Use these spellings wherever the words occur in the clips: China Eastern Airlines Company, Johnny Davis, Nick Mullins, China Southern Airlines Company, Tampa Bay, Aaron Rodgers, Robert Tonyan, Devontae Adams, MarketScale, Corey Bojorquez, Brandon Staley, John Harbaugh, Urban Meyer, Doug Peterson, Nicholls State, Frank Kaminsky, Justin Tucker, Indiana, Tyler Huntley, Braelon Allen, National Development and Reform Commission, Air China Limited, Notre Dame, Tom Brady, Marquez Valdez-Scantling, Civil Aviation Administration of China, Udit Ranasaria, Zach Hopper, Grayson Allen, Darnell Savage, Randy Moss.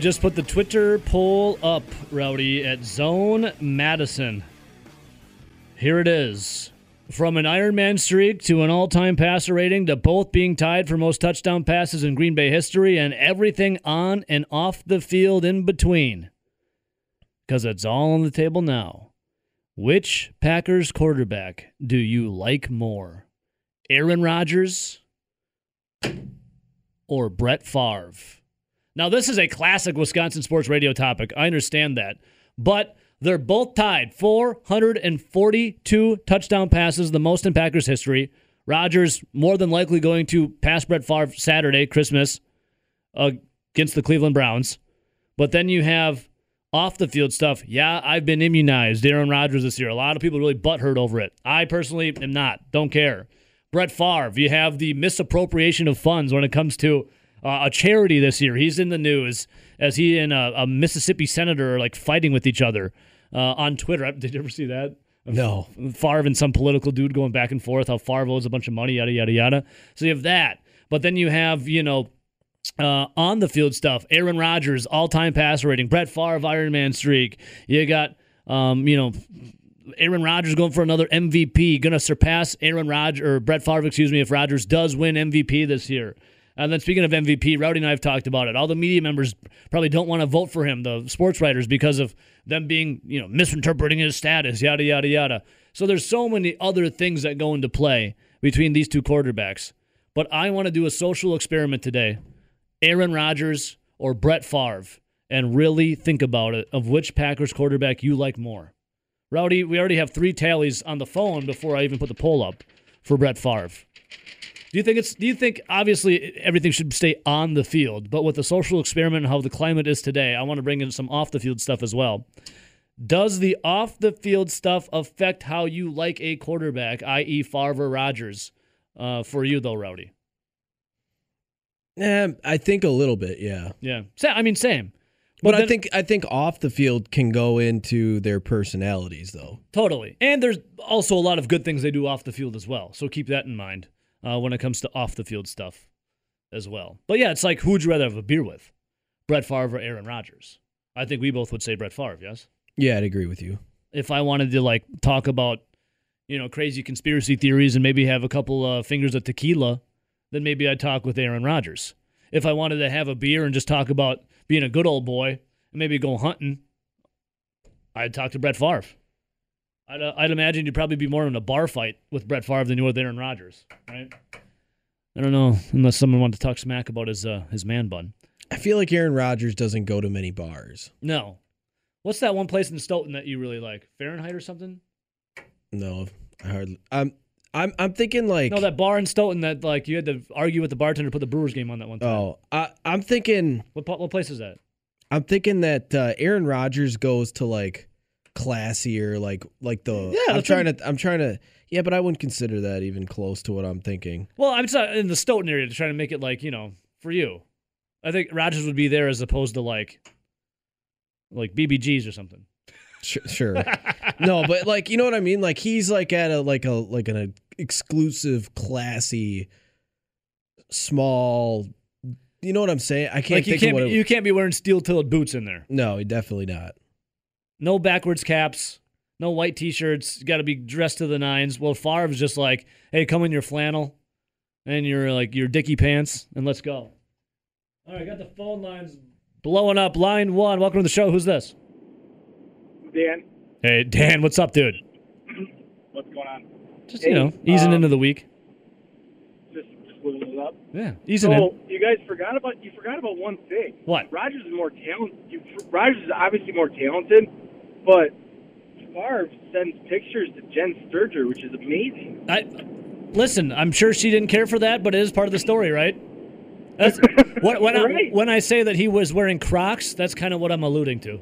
Just put the Twitter poll up, Rowdy, at Zone Madison. Here it is. From an Ironman streak to an all-time passer rating to both being tied for most touchdown passes in Green Bay history and everything on and off the field in between. Because it's all on the table now. Which Packers quarterback do you like more? Aaron Rodgers or Brett Favre? Now, this is a classic Wisconsin sports radio topic. I understand that. But they're both tied. 442 touchdown passes, the most in Packers history. Rodgers more than likely going to pass Brett Favre Saturday, Christmas, against the Cleveland Browns. But then you have off-the-field stuff. Yeah, I've been immunized, Aaron Rodgers, this year. A lot of people really butthurt over it. I personally am not. Don't care. Brett Favre, you have the misappropriation of funds when it comes to a charity this year. He's in the news as he and a Mississippi senator are like fighting with each other on Twitter. Did you ever see that? No. Favre and some political dude going back and forth, how Favre owes a bunch of money, yada, yada, yada. So you have that. But then you have, on the field stuff. Aaron Rodgers, all-time passer rating. Brett Favre, Ironman streak. You got, Aaron Rodgers going for another MVP. Going to surpass Brett Favre, if Rodgers does win MVP this year. And then speaking of MVP, Rowdy and I have talked about it. All the media members probably don't want to vote for him, the sports writers, because of them being, misinterpreting his status, yada, yada, yada. So there's so many other things that go into play between these two quarterbacks. But I want to do a social experiment today. Aaron Rodgers or Brett Favre, and really think about it, of which Packers quarterback you like more. Rowdy, we already have three tallies on the phone before I even put the poll up for Brett Favre. Do you think obviously everything should stay on the field, but with the social experiment and how the climate is today, I want to bring in some off-the-field stuff as well. Does the off-the-field stuff affect how you like a quarterback, i.e. Favre or Rodgers, for you though, Rowdy? I think a little bit, yeah. Yeah, same. But then, I think off the field can go into their personalities though. Totally, and there's also a lot of good things they do off the field as well, so keep that in mind. When it comes to off-the-field stuff as well. But, yeah, it's like, who would you rather have a beer with, Brett Favre or Aaron Rodgers? I think we both would say Brett Favre, yes? Yeah, I'd agree with you. If I wanted to, talk about, crazy conspiracy theories and maybe have a couple fingers of tequila, then maybe I'd talk with Aaron Rodgers. If I wanted to have a beer and just talk about being a good old boy and maybe go hunting, I'd talk to Brett Favre. I'd imagine you'd probably be more in a bar fight with Brett Favre than you would Aaron Rodgers, right? I don't know, unless someone wanted to talk smack about his man bun. I feel like Aaron Rodgers doesn't go to many bars. No. What's that one place in Stoughton that you really like? Fahrenheit or something? No, I hardly. I'm thinking like, no, that bar in Stoughton that you had to argue with the bartender to put the Brewers game on that one time. Oh, I'm thinking, what place is that? I'm thinking that Aaron Rodgers goes to classier, but I wouldn't consider that even close to what I'm thinking. Well, I'm just in the Stoughton area to try to make it for you. I think Rodgers would be there as opposed to like BBG's or something. Sure. No, but you know what I mean? He's at an exclusive, classy, small. You know what I'm saying? I can't think of what you can't be wearing steel-toed boots in there. No, definitely not. No backwards caps, No white T-shirts. Got to be dressed to the nines. Well, Favre's just like, hey, come in your flannel and your dicky pants, and let's go. All right, got the phone lines blowing up. Line one, welcome to the show. Who's this? Dan. Hey, Dan, what's up, dude? What's going on? Just, easing into the week. Just living it up. Yeah, easing in. You guys forgot about one thing. What? Rodgers is more talented. Rodgers is obviously more talented, but Favre sends pictures to Jen Sturger, which is amazing. Listen, I'm sure she didn't care for that, but it is part of the story, right? That's, when I say that he was wearing Crocs, that's kind of what I'm alluding to.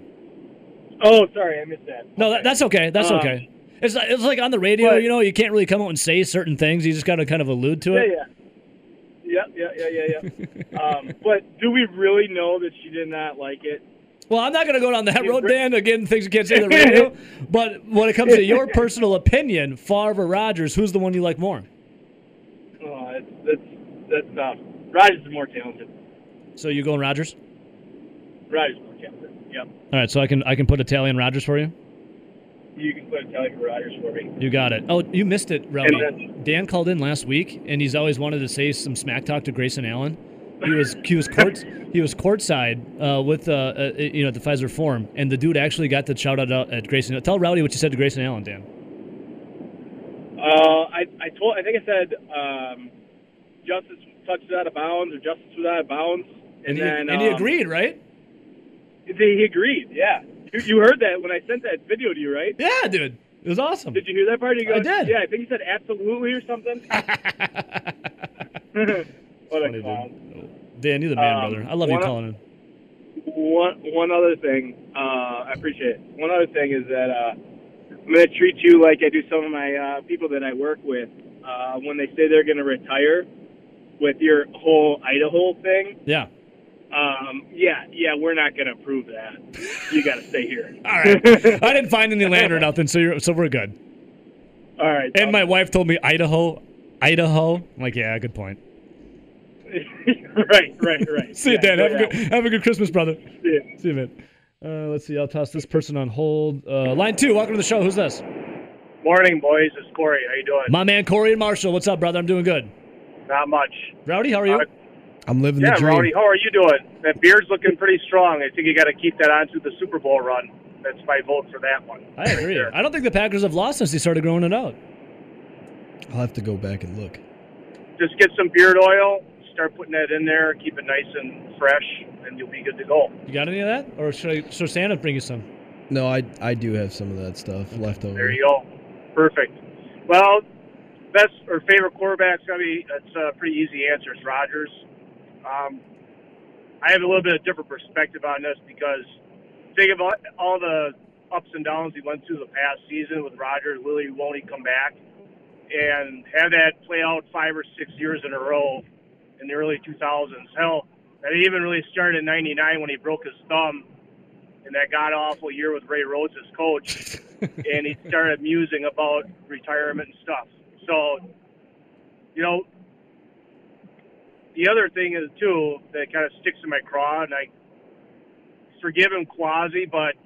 Oh, sorry, I missed that. No, that's okay. That's okay. It's like on the radio, you can't really come out and say certain things. You just got to kind of allude to it. Yeah. But do we really know that she did not like it? Well, I'm not going to go down that road, Dan. Again, things you can't say on the radio. But when it comes to your personal opinion, Favre or Rodgers, who's the one you like more? Oh, that's tough. Rodgers is more talented. So you going Rodgers? Rodgers is more talented. Yep. All right, so I can put Italian Rodgers for you? You can put Italian Rodgers for me. You got it. Oh, you missed it, Robbie. Dan called in last week, and he's always wanted to say some smack talk to Grayson Allen. He was courtside with at the Pfizer Forum, and the dude actually got the shout out at Grayson. Tell Rowdy what you said to Grayson Allen, Dan. I think I said justice touches out of bounds or justice was out of bounds, and then he agreed, right? He agreed, yeah. You heard that when I sent that video to you, right? Yeah, dude. It was awesome. Did you hear that part? You go, I did. Yeah, I think he said absolutely or something. What funny, a clown. Dan, you're the man, brother. I love you calling in. One other thing. I appreciate it. One other thing is that I'm going to treat you like I do some of my people that I work with. When they say they're going to retire with your whole Idaho thing. Yeah. We're not going to approve that. You got to stay here. All right. I didn't find any land or nothing, so we're good. All right. And my wife told me Idaho. I'm like, yeah, good point. right. See you, Dan. Have a good Christmas, brother. See you, man. Let's see. I'll toss this person on hold. Line two, welcome to the show. Who's this? Morning, boys. It's Corey. How you doing? My man, Corey and Marshall. What's up, brother? I'm doing good. Not much. Rowdy, how are you? I'm living the dream. Yeah, Rowdy, how are you doing? That beard's looking pretty strong. I think you got to keep that on to the Super Bowl run. That's my vote for that one. I agree. Sure. I don't think the Packers have lost since they started growing it out. I'll have to go back and look. Just get some beard oil, start putting that in there, keep it nice and fresh, and you'll be good to go. You got any of that? Or should Santa bring you some? No, I do have some of that stuff left over. There you go. Perfect. Well, best or favorite quarterback's going to be, it's a pretty easy answer. It's Rodgers. I have a little bit of different perspective on this because think of all the ups and downs he went through the past season with Rodgers. Really, won't he come back? And have that play out 5 or 6 years in a row in the early 2000s. Hell, that even really started in 99 when he broke his thumb in that god-awful year with Ray Rhodes as coach. And he started musing about retirement and stuff. So, the other thing is, too, that kind of sticks in my craw, and I forgive him quasi, but,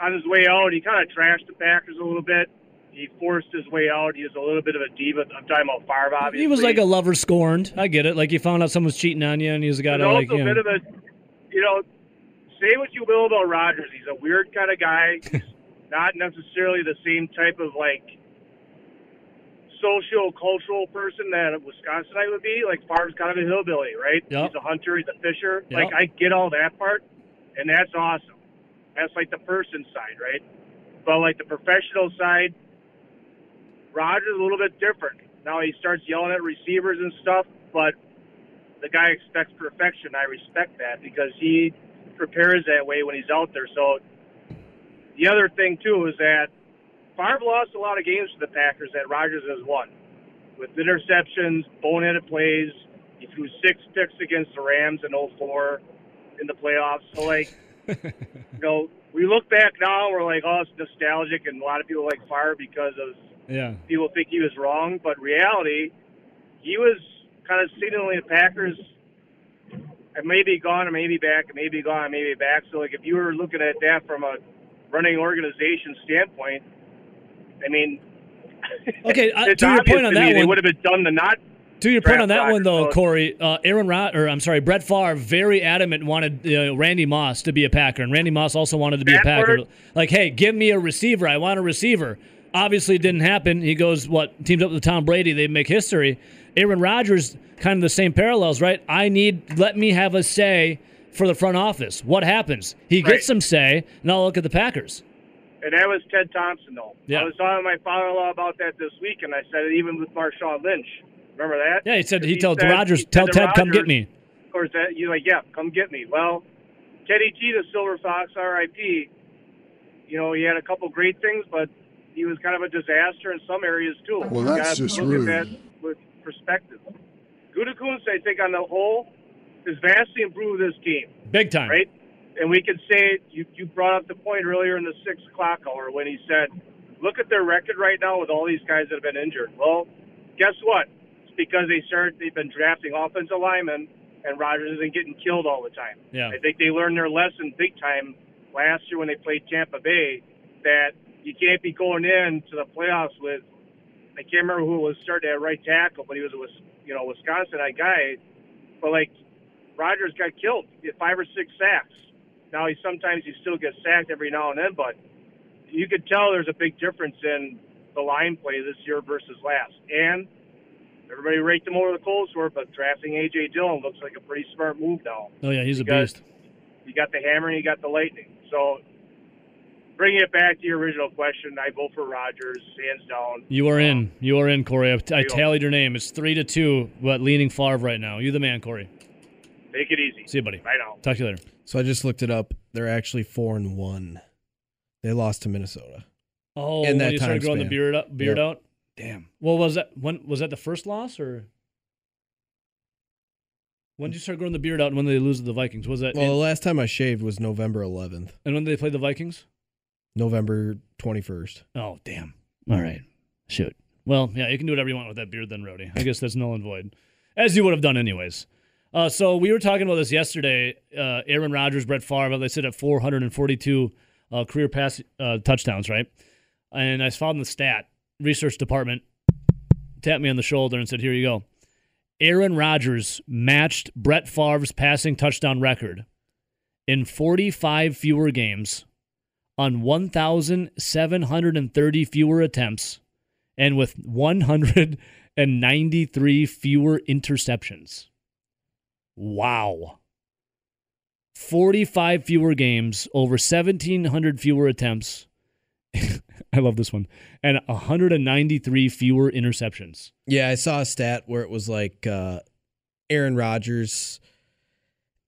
on his way out, he kind of trashed the Packers a little bit. He forced his way out. He was a little bit of a diva. I'm talking about Favre, obviously. He was like a lover scorned. I get it. Like, you found out someone's cheating on you, and he's got to, say what you will about Rodgers. He's a weird kind of guy. He's not necessarily the same type of, social-cultural person that a Wisconsinite would be. Like, Favre's kind of a hillbilly, right? Yep. He's a hunter. He's a fisher. Yep. I get all that part, and that's awesome. That's, the person side, right? But, the professional side, Rodgers is a little bit different. Now he starts yelling at receivers and stuff, but the guy expects perfection. I respect that because he prepares that way when he's out there. So the other thing, too, is that Favre lost a lot of games to the Packers that Rodgers has won. With interceptions, boneheaded plays, he threw 6 picks against the Rams in 2004 in the playoffs. So, we look back now, we're like, oh, it's nostalgic, and a lot of people like Favre because of people think he was wrong. But reality, he was kind of signaling the Packers, I may be gone, I may be back, I may be gone, I may be back. So, if you were looking at that from a running organization standpoint, I mean, okay, to your point on that one, they would have been done to not. To your point on that one, though, Corey, Brett Favre, very adamant, wanted Randy Moss to be a Packer, and Randy Moss also wanted to be a Packer. Like, hey, give me a receiver. I want a receiver. Obviously, it didn't happen. He goes, teams up with Tom Brady. They make history. Aaron Rodgers, kind of the same parallels, right? Let me have a say for the front office. What happens? He gets some say, and I'll look at the Packers. And that was Ted Thompson, though. Yeah. I was talking to my father-in-law about that this week, and I said it even with Marshawn Lynch. Remember that? Yeah, he said he told Rodgers, tell Ted, come get me. Of course, you're like, yeah, come get me. Well, Teddy T, the Silver Fox, R.I.P., he had a couple great things, but he was kind of a disaster in some areas, too. Well, that's just rude. At that with perspective. Gutekunst, I think, on the whole, has vastly improved this team. Big time. Right? And we could say, you brought up the point earlier in the 6 o'clock hour when he said, look at their record right now with all these guys that have been injured. Well, guess what? Because they've been drafting offensive linemen, and Rodgers isn't getting killed all the time. Yeah. I think they learned their lesson big time last year when they played Tampa Bay that you can't be going into the playoffs with, I can't remember who was starting at right tackle, but he was a Wisconsinite guy. But, like, Rodgers got killed. He had 5 or 6 sacks. Now, sometimes he still gets sacked every now and then, but you could tell there's a big difference in the line play this year versus last. And everybody raked him over the coals for it, but drafting A.J. Dillon looks like a pretty smart move now. Oh, yeah, he's a beast. You got the hammer and you got the lightning. So, bringing it back to your original question, I vote for Rodgers, hands down. You are in, Corey. I tallied your name. It's 3-2, but leaning Favre right now. You the man, Corey. Take it easy. See you, buddy. Right now. Talk to you later. So, I just looked it up. They're actually 4-1. They lost to Minnesota. Oh, and you started growing the beard out? Damn. Well, was that the first loss, or when did you start growing the beard out and when did they lose to the Vikings? Was that the last time I shaved was November 11th. And when did they play the Vikings? November 21st. Oh, damn. All right. Shoot. Well, yeah, you can do whatever you want with that beard then, Rody. I guess that's null and void. As you would have done anyways. So we were talking about this yesterday. Aaron Rodgers, Brett Favre, they sit at 442 career pass touchdowns, right? And I found the stat. Research department tapped me on the shoulder and said, here you go. Aaron Rodgers matched Brett Favre's passing touchdown record in 45 fewer games on 1,730 fewer attempts and with 193 fewer interceptions. Wow. 45 fewer games, over 1,700 fewer attempts. I love this one. And 193 fewer interceptions. Yeah, I saw a stat where it was like Aaron Rodgers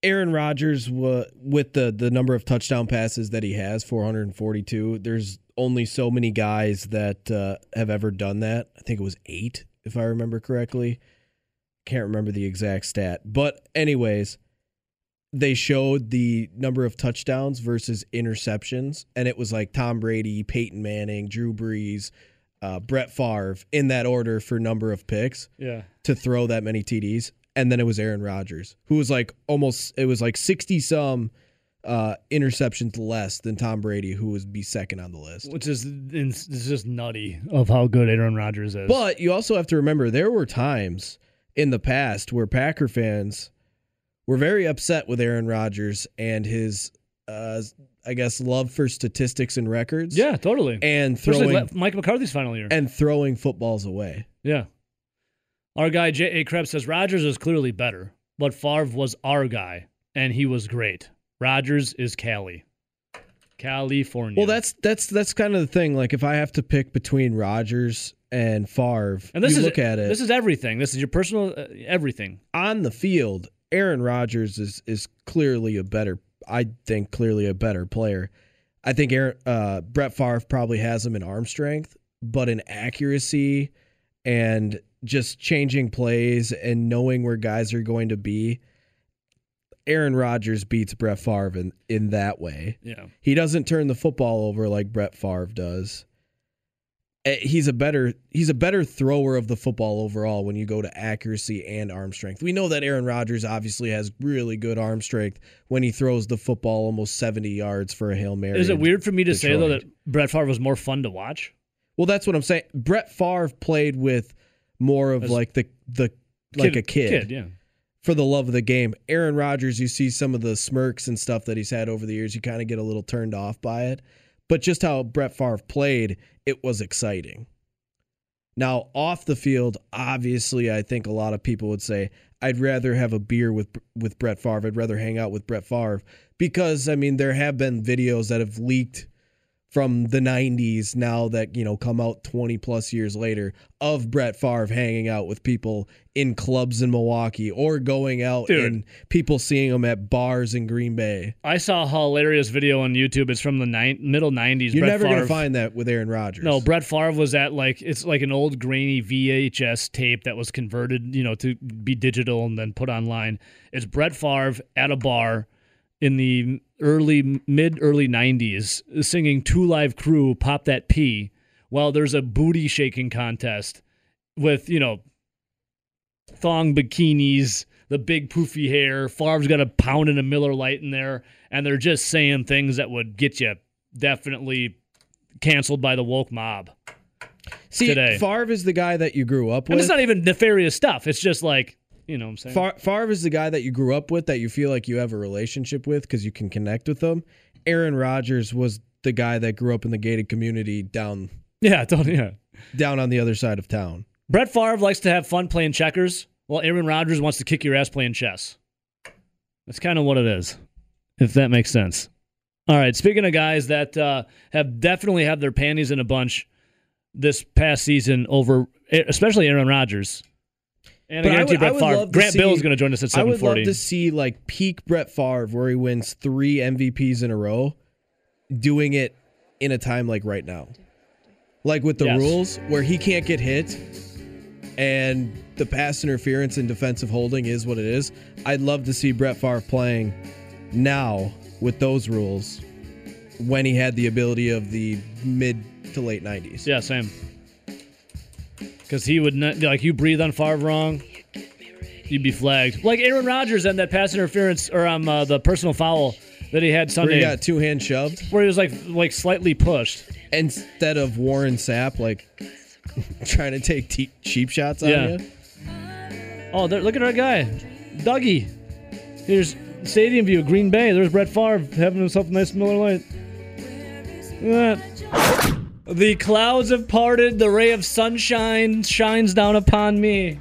with the number of touchdown passes that he has, 442, there's only so many guys that have ever done that. I think it was 8, if I remember correctly. Can't remember the exact stat. But anyways, they showed the number of touchdowns versus interceptions, and it was like Tom Brady, Peyton Manning, Drew Brees, Brett Favre, in that order for number of picks to throw that many TDs. And then it was Aaron Rodgers, who was like it was like 60-some interceptions less than Tom Brady, who would be second on the list. Which is just nutty of how good Aaron Rodgers is. But you also have to remember there were times in the past where Packer fans were very upset with Aaron Rodgers and his, love for statistics and records. Yeah, totally. And especially Mike McCarthy's final year. And throwing footballs away. Yeah. Our guy, J.A. Krebs, says, Rodgers is clearly better, but Favre was our guy, and he was great. Rodgers is Cali. California. Well, that's kind of the thing. Like, if I have to pick between Rodgers and Favre, and look at it. This is everything. This is your personal everything. On the field, Aaron Rodgers is clearly a better player. I think Brett Favre probably has him in arm strength, but in accuracy and just changing plays and knowing where guys are going to be, Aaron Rodgers beats Brett Favre in that way. Yeah. He doesn't turn the football over like Brett Favre does. he's a better thrower of the football overall when you go to accuracy and arm strength. We know that Aaron Rodgers obviously has really good arm strength when he throws the football almost 70 yards for a Hail Mary. Is it weird for me to say, though, that Brett Favre was more fun to watch? Well, that's what I'm saying. Brett Favre played with more of like a kid. Yeah. For the love of the game. Aaron Rodgers, you see some of the smirks and stuff that he's had over the years. You kind of get a little turned off by it. But just how Brett Favre played, it was exciting. Now, off the field, obviously, I think a lot of people would say, I'd rather have a beer with Brett Favre. I'd rather hang out with Brett Favre. Because, I mean, there have been videos that have leaked from the 90s now that, you know, come out 20-plus years later of Brett Favre hanging out with people in clubs in Milwaukee or going out and people seeing him at bars in Green Bay. I saw a hilarious video on YouTube. It's from the middle 90s. You're never going to find that with Aaron Rodgers. No, Brett Favre was at it's like an old grainy VHS tape that was converted, you know, to be digital and then put online. It's Brett Favre at a bar in the mid-early 90s, singing Two Live Crew, Pop That P, while there's a booty-shaking contest with, you know, thong bikinis, the big poofy hair, Favre's got a pound and a Miller Lite in there, and they're just saying things that would get you definitely canceled by the woke mob today. See, Favre is the guy that you grew up with. And it's not even nefarious stuff. It's just like... You know what I'm saying? Favre is the guy that you grew up with, that you feel like you have a relationship with because you can connect with them. Aaron Rodgers was the guy that grew up in the gated community down on the other side of town. Brett Favre likes to have fun playing checkers, while Aaron Rodgers wants to kick your ass playing chess. That's kind of what it is, if that makes sense. All right, speaking of guys that have definitely had their panties in a bunch this past season over, especially Aaron Rodgers. And but I would love Grant Bill is going to join us at 7:40. I would love to see like peak Brett Favre, where he wins 3 MVPs in a row, doing it in a time like right now, like with the rules where he can't get hit, and the pass interference and defensive holding is what it is. I'd love to see Brett Favre playing now with those rules when he had the ability of the mid to late 90s. Yeah, same. Because he would not, like, you breathe on Favre wrong, you'd be flagged. Like Aaron Rodgers and that pass interference, or the personal foul that he had Sunday. Where he got two-hand shoved. Where he was, like slightly pushed. Instead of Warren Sapp, like, trying to take cheap shots on you. Oh, look at our guy, Dougie. Here's Stadium View, Green Bay. There's Brett Favre having himself a nice Miller Lite. Look at that. The clouds have parted. The ray of sunshine shines down upon me.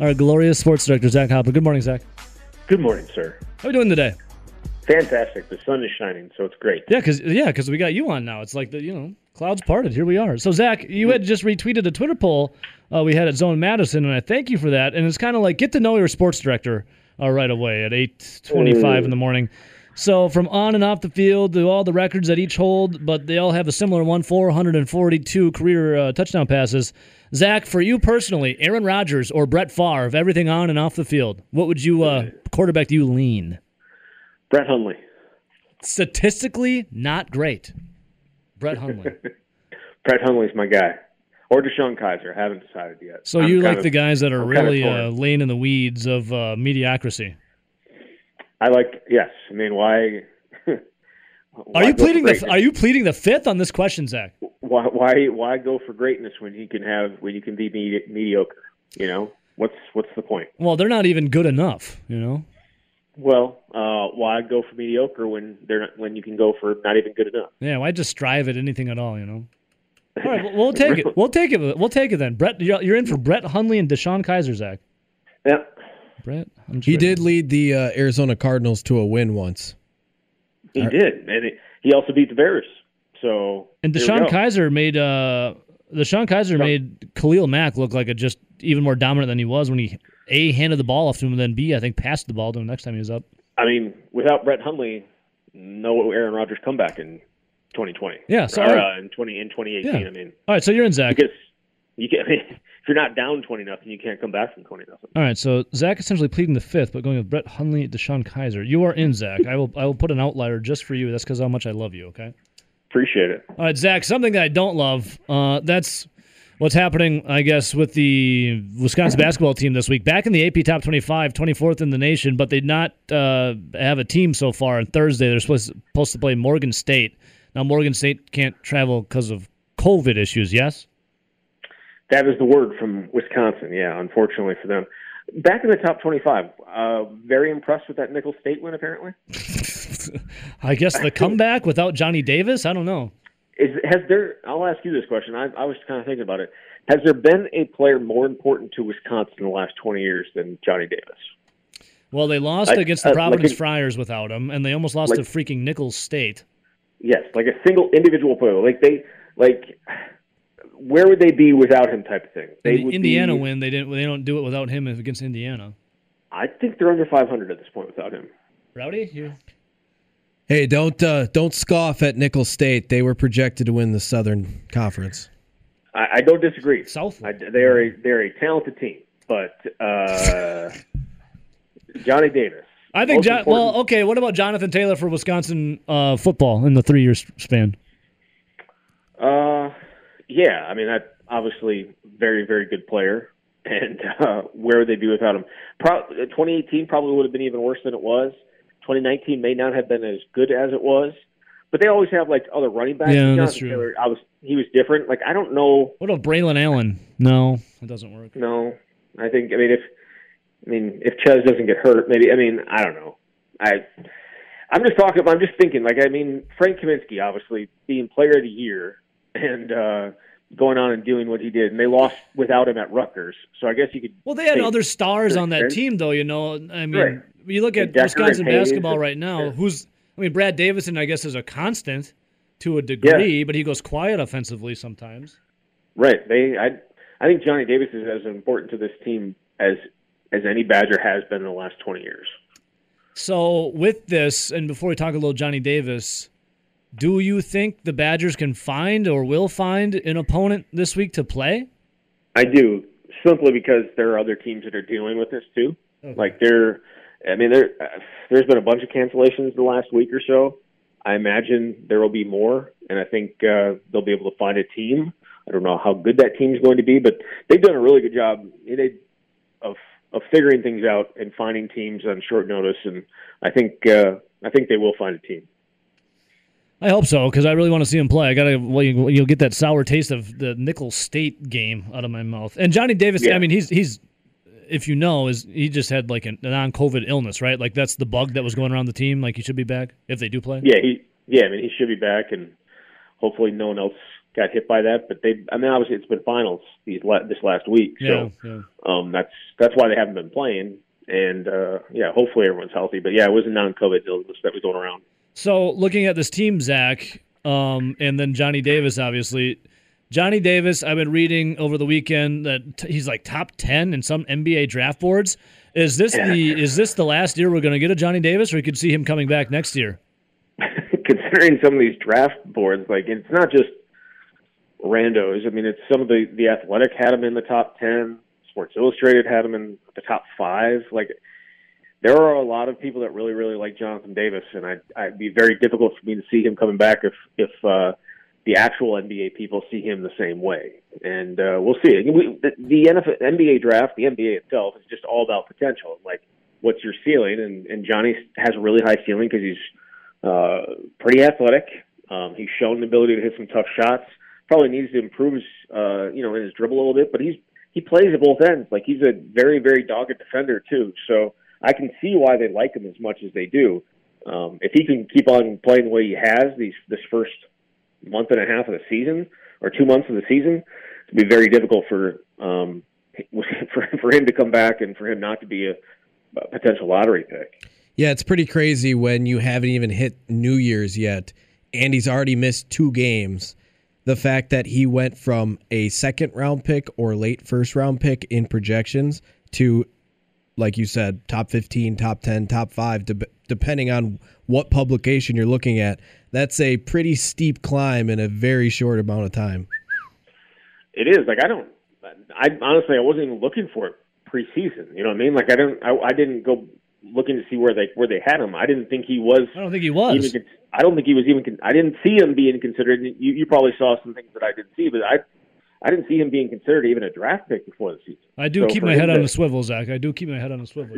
Our glorious sports director, Zach Hopper. Good morning, Zach. Good morning, sir. How are we doing today? Fantastic. The sun is shining, so it's great. Yeah, because we got you on now. It's like the clouds parted. Here we are. So, Zach, you had just retweeted a Twitter poll we had at Zone Madison, and I thank you for that. And it's kind of like get to know your sports director right away at 8:25 in the morning. So from on and off the field to all the records that each hold, but they all have a similar one, 442 career touchdown passes. Zach, for you personally, Aaron Rodgers or Brett Favre, everything on and off the field, what would you quarterback do you lean? Brett Hundley. Statistically, not great. Brett Hundley. Brett Hundley's my guy. Or Deshaun Kaiser. I haven't decided yet. So you like the guys that are really laying in the weeds of mediocrity. I like, yes. I mean, why are you pleading the fifth on this question, Zach? Why go for greatness when you can be mediocre? You know, what's the point? Well, they're not even good enough. You know. Well, why go for mediocre when you can go for not even good enough? Yeah, why just strive at anything at all? You know. All right, we'll take it. We'll take it then. Brett, you're in for Brett Hundley and Deshaun Kaiser, Zach. Yeah. Brett, he did lead the Arizona Cardinals to a win once. He did, and he also beat the Bears. So and Deshaun Kaiser made Khalil Mack look like just even more dominant than he was when he A, handed the ball off to him, and then B, I think passed the ball to him next time he was up. I mean, without Brett Hundley, no Aaron Rodgers comeback in 2020. Yeah, so in 2018. Yeah. I mean, all right, so you're in, Zach. Because you can't. If you're not down 20-0, you can't come back from 20-0. All right, so Zach essentially pleading the fifth, but going with Brett Hundley, Deshaun Kaiser. You are in, Zach. I will put an outlier just for you. That's because how much I love you, okay? Appreciate it. All right, Zach, something that I don't love, that's what's happening, I guess, with the Wisconsin basketball team this week. Back in the AP Top 25, 24th in the nation, but they did not have a team so far on Thursday. They're supposed to play Morgan State. Now, Morgan State can't travel because of COVID issues, yes? That is the word from Wisconsin, yeah, unfortunately for them. Back in the top 25, very impressed with that Nicholls State win, apparently. I guess the comeback without Johnny Davis? I don't know. I'll ask you this question. I was kind of thinking about it. Has there been a player more important to Wisconsin in the last 20 years than Johnny Davis? Well, they lost against the Providence Friars without him, and they almost lost to freaking Nicholls State. Yes, like a single individual player. Where would they be without him type of thing? They don't do it without him against Indiana. I think they're under 500 at this point without him. Rowdy? Yeah. Hey, don't scoff at Nicholls State. They were projected to win the Southern Conference. I don't disagree. They're a talented team, but Johnny Davis. I think. What about Jonathan Taylor for Wisconsin football in the 3-year span? Yeah, I mean, obviously very, very good player, and where would they be without him? 2018 probably would have been even worse than it was. 2019 may not have been as good as it was, but they always have other running backs. Yeah, that's true. Taylor, he was different. I don't know. What about Braelon Allen? No, it doesn't work. No, I think. if Chez doesn't get hurt, maybe. I don't know. I'm just talking. I'm just thinking. Frank Kaminsky obviously being Player of the Year. And going on and doing what he did. And they lost without him at Rutgers. So I guess you could... Well, they had other stars on that team, though, you know. Right. You look at Wisconsin basketball right now, Brad Davison, I guess, is a constant to a degree, yeah. But he goes quiet offensively sometimes. Right. I think Johnny Davis is as important to this team as any Badger has been in the last 20 years. So with this, and before we talk a little Johnny Davis... Do you think the Badgers can find or will find an opponent this week to play? I do, simply because there are other teams that are dealing with this too. Okay. There's been a bunch of cancellations the last week or so. I imagine there will be more, and I think they'll be able to find a team. I don't know how good that team's going to be, but they've done a really good job of figuring things out and finding teams on short notice. And I think they will find a team. I hope so, because I really want to see him play. You'll get that sour taste of the Nicholls State game out of my mouth. And Johnny Davis, yeah. He just had a non-COVID illness, right? That's the bug that was going around the team. He should be back if they do play. Yeah, he should be back, and hopefully no one else got hit by that. But obviously it's been finals this last week, so yeah. That's why they haven't been playing. And hopefully everyone's healthy. But yeah, it was a non-COVID illness that was going around. So, looking at this team, Zach, and then Johnny Davis, obviously. Johnny Davis, I've been reading over the weekend that he's top 10 in some NBA draft boards. Is this the last year we're going to get a Johnny Davis, or you could see him coming back next year? Considering some of these draft boards, it's not just randos. It's some of the Athletic had him in the top 10. Sports Illustrated had him in the top 5. There are a lot of people that really, really like Jonathan Davis, and I'd be very difficult for me to see him coming back if the actual NBA people see him the same way. And we'll see. The NBA draft, the NBA itself, is just all about potential. What's your ceiling? And Johnny has a really high ceiling because he's pretty athletic. He's shown the ability to hit some tough shots. Probably needs to improve in his dribble a little bit, but he plays at both ends. He's a very, very dogged defender too. So I can see why they like him as much as they do. If he can keep on playing the way he has this first month and a half of the season, or 2 months of the season, it'd be very difficult for him to come back and for him not to be a potential lottery pick. Yeah, it's pretty crazy when you haven't even hit New Year's yet, and he's already missed 2 games. The fact that he went from a second-round pick or late first-round pick in projections to, like you said, top 15, top 10, top 5, depending on what publication you're looking at. That's a pretty steep climb in a very short amount of time. It is. I honestly wasn't even looking for it preseason. You know what I mean? I didn't go looking to see where they had him. I didn't think he was. I don't think he was. I didn't see him being considered. You probably saw some things that I didn't see, but I I didn't see him being considered even a draft pick before the season. I do keep my head on a swivel, Zach. I do keep my head on a swivel.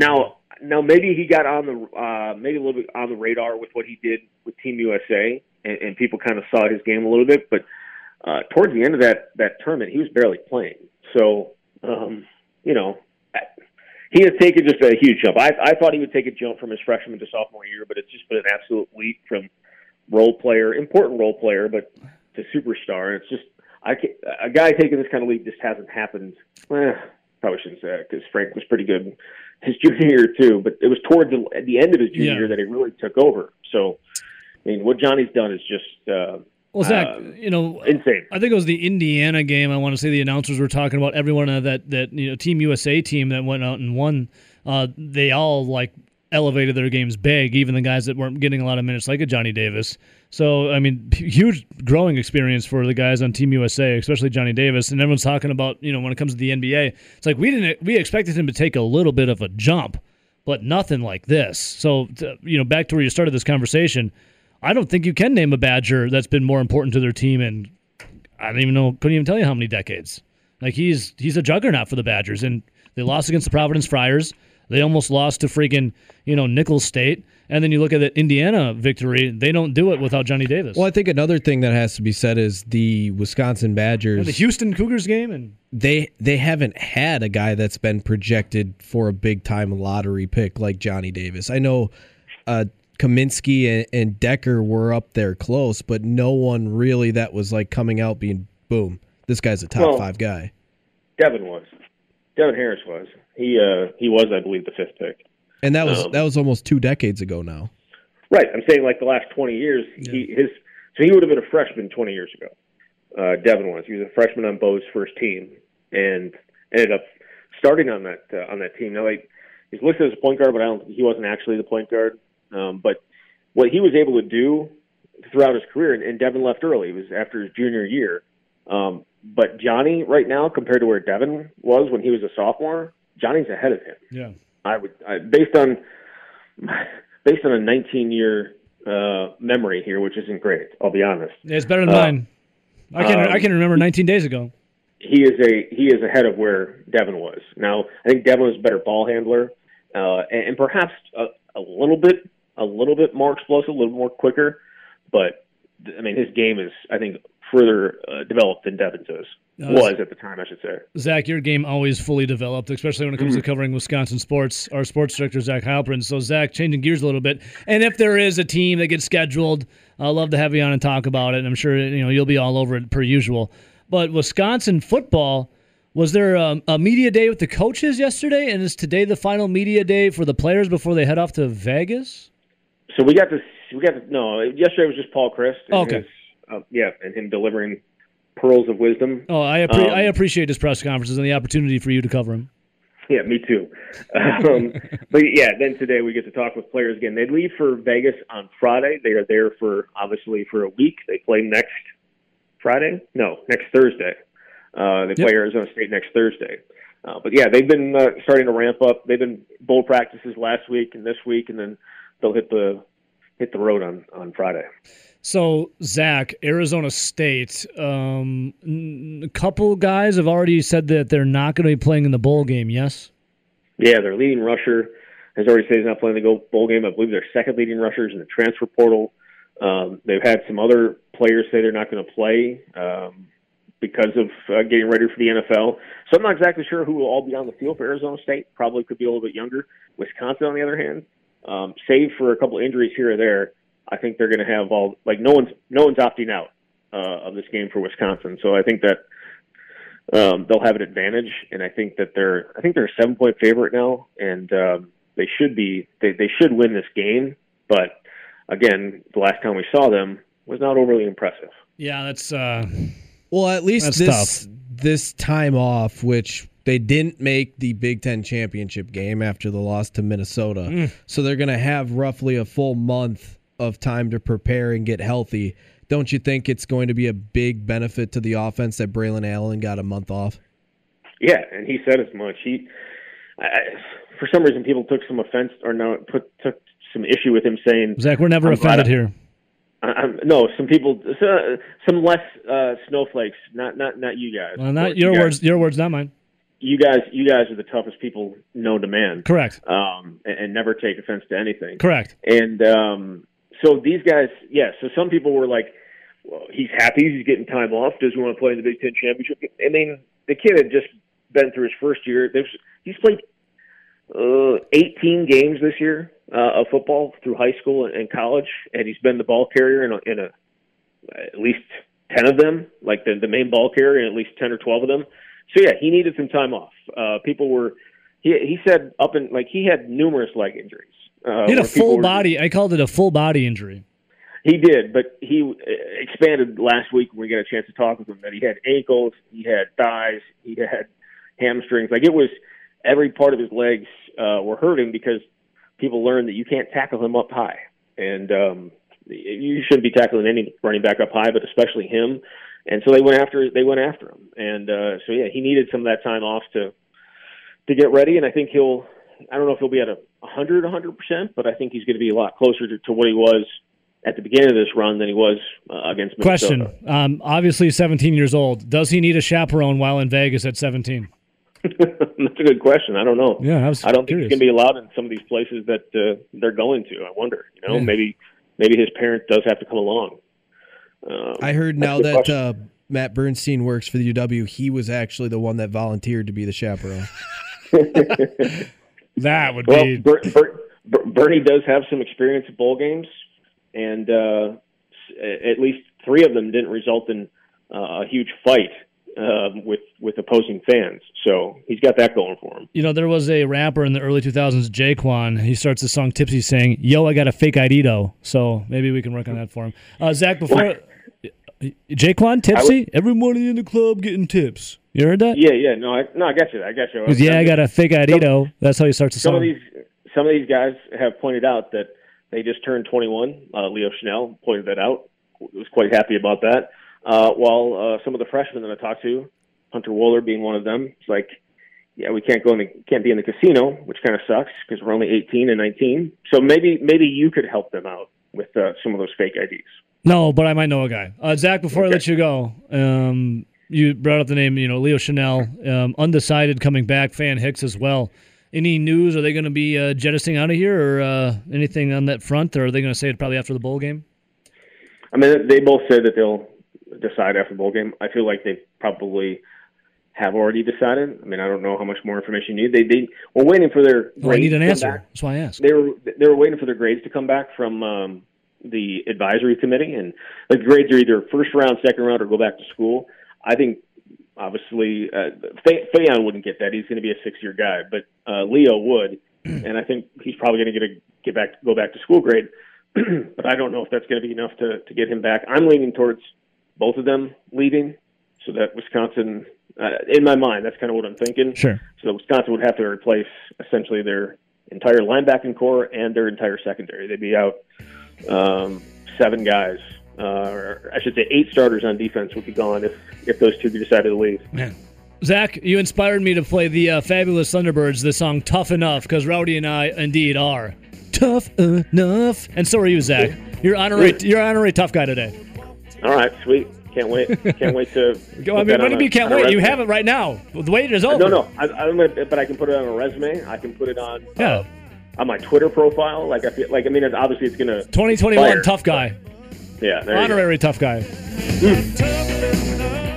Now maybe he got on the maybe a little bit on the radar with what he did with Team USA, and people kind of saw his game a little bit. But towards the end of that tournament, he was barely playing. So he has taken just a huge jump. I thought he would take a jump from his freshman to sophomore year, but it's just been an absolute leap from important role player, but to superstar. It's just a guy taking this kind of leap just hasn't happened. Well, probably shouldn't say that because Frank was pretty good his junior year too, but it was towards the end of his junior year that he really took over. So, I mean, what Johnny's done is just Zach, insane. I think it was the Indiana game. I want to say the announcers were talking about everyone on that Team USA team that went out and won. They all elevated their games big, even the guys that weren't getting a lot of minutes, like a Johnny Davis. So, I mean, huge growing experience for the guys on Team USA, especially Johnny Davis. And everyone's talking about, when it comes to the NBA, it's like we expected him to take a little bit of a jump, but nothing like this. So, back to where you started this conversation, I don't think you can name a Badger that's been more important to their team in, I don't even know, couldn't even tell you how many decades. He's a juggernaut for the Badgers, and they lost against the Providence Friars. They almost lost to freaking, Nicholls State. And then you look at that Indiana victory, they don't do it without Johnny Davis. Well, I think another thing that has to be said is the Wisconsin Badgers. And the Houston Cougars game. And they haven't had a guy that's been projected for a big-time lottery pick like Johnny Davis. I know Kaminsky and Decker were up there close, but no one really that was coming out being, boom, this guy's a top five guy. Devin Harris was. He was, I believe, the fifth pick. And that was almost 2 decades ago now. Right. I'm saying the last 20 years. Yeah. So he would have been a freshman 20 years ago. Devin was. He was a freshman on Bo's first team and ended up starting on that team. Now, he's listed as a point guard, but I don't think he wasn't actually the point guard. But what he was able to do throughout his career, and Devin left early. It was after his junior year. But Johnny right now, compared to where Devin was when he was a sophomore, Johnny's ahead of him. Yeah, based on a 19-year memory here, which isn't great. I'll be honest. It's better than mine. I can remember 19 days ago. He is ahead of where Devin was. Now I think Devin was a better ball handler, and perhaps a little bit more explosive, a little more quicker. But I mean, his game is, I think, further developed than Devin's was at the time, I should say. Zach, your game always fully developed, especially when it comes to covering Wisconsin sports. Our sports director, Zach Hopper. And so, Zach, changing gears a little bit. And if there is a team that gets scheduled, I'd love to have you on and talk about it. And I'm sure you'll be all over it per usual. But Wisconsin football, was there a media day with the coaches yesterday? And is today the final media day for the players before they head off to Vegas? So no, yesterday was just Paul Chryst. Okay. And him delivering pearls of wisdom. Oh, I appreciate his press conferences and the opportunity for you to cover him. Yeah, me too. But yeah, then today we get to talk with players again. They leave for Vegas on Friday. They are there for a week. They play next Thursday. They play Arizona State next Thursday. But yeah, they've been starting to ramp up. They've been bowl practices last week and this week, and then they'll hit the road on Friday. So, Zach, Arizona State, a couple guys have already said that they're not going to be playing in the bowl game, yes? Yeah, their leading rusher has already said he's not playing the bowl game. I believe their second leading rusher is in the transfer portal. They've had some other players say they're not going to play because of getting ready for the NFL. So I'm not exactly sure who will all be on the field for Arizona State. Probably could be a little bit younger. Wisconsin, on the other hand, save for a couple injuries here or there, I think they're going to have all no one's opting out of this game for Wisconsin. So I think that they'll have an advantage, and I think that they're a 7-point favorite now, and they should win this game. But again, the last time we saw them was not overly impressive. Yeah, that's well, at least this time off, which they didn't make the Big Ten championship game after the loss to Minnesota, so they're going to have roughly a full month of time to prepare and get healthy. Don't you think it's going to be a big benefit to the offense that Braelon Allen got a month off? Yeah, and he said as much. He for some reason, people took some offense or took some issue with him saying, Zach, we're never offended here. No, some people, some less snowflakes. Not you guys. Well, not your words. Your words, not mine. You guys are the toughest people known to man. Correct. And never take offense to anything. Correct. And so these guys, yeah. So some people were like, well, he's happy. He's getting time off. Doesn't want to play in the Big Ten Championship. I mean, the kid had just been through his first year. He's played 18 games this year of football through high school and college, and he's been the ball carrier in at least 10 of them, like the main ball carrier in at least 10 or 12 of them. So, yeah, he needed some time off. People were – he said up in – like he had numerous leg injuries. He had a full body – I called it a full body injury. He did, but he expanded last week when we got a chance to talk with him that he had ankles, he had thighs, he had hamstrings. Like it was – every part of his legs were hurting because people learned that you can't tackle him up high. And you shouldn't be tackling any running back up high, but especially him. And so they went after him. And so, yeah, he needed some of that time off to get ready. And I think I don't know if he'll be at 100%, but I think he's going to be a lot closer to what he was at the beginning of this run than he was against Minnesota. Question. Obviously 17 years old. Does he need a chaperone while in Vegas at 17? That's a good question. I don't know. Yeah, I don't think he's going to be allowed in some of these places that they're going to. I wonder. You know, yeah. Maybe his parent does have to come along. I heard now that Matt Bernstein works for the UW. He was actually the one that volunteered to be the chaperone. That would be. Bernie does have some experience at bowl games, and at least three of them didn't result in a huge fight with opposing fans. So he's got that going for him. You know, there was a rapper in the early 2000s, Jaquan. He starts the song Tipsy saying, "Yo, I got a fake ID though." So maybe we can work on that for him. Zach, before. Jaquan tipsy? Everybody in the club getting tips. You heard that? Yeah. No, I got you. I got a fake idito. That's how he starts the song. Some of these guys have pointed out that they just turned 21. Leo Chanel pointed that out. Was quite happy about that. While some of the freshmen that I talked to, Hunter Waller being one of them, it's like, yeah, we can't be in the casino, which kind of sucks because we're only 18 and 19. So maybe you could help them out with some of those fake IDs. No, but I might know a guy. Zach, before I let you go, you brought up the name, Leo Chanel, undecided coming back, Fan Hicks as well. Any news? Are they going to be jettisoning out of here or anything on that front? Or are they going to say it probably after the bowl game? I mean, they both said that they'll decide after the bowl game. I feel like they probably have already decided. I mean, I don't know how much more information you need. They were waiting for their grades. I need an answer. Back. That's why I asked. They were waiting for their grades to come back from the advisory committee, and the grades are either first round, second round, or go back to school. I think obviously Fayon wouldn't get that. He's going to be a 6-year guy, but Leo would, and I think he's probably going to go back to school grade. But I don't know if that's going to be enough to get him back. I'm leaning towards both of them leaving, so that Wisconsin, in my mind, that's kind of what I'm thinking. Sure. So that Wisconsin would have to replace essentially their entire linebacking core and their entire secondary. They'd be out. 7 guys, or I should say 8 starters on defense would be gone if those two decided to leave. Man. Zach, you inspired me to play the Fabulous Thunderbirds, the song Tough Enough, because Rowdy and I indeed are tough enough. And so are you, Zach. You're honorary tough guy today. All right, sweet. Can't wait. Can't wait to. I mean, what do you mean can't wait? You have it right now. The wait is over. No. But I can put it on a resume. I can put it on. Yeah. On my Twitter profile, like I feel like, I mean, obviously it's gonna 2021 fire. Tough guy, yeah, there honorary you go. Tough guy.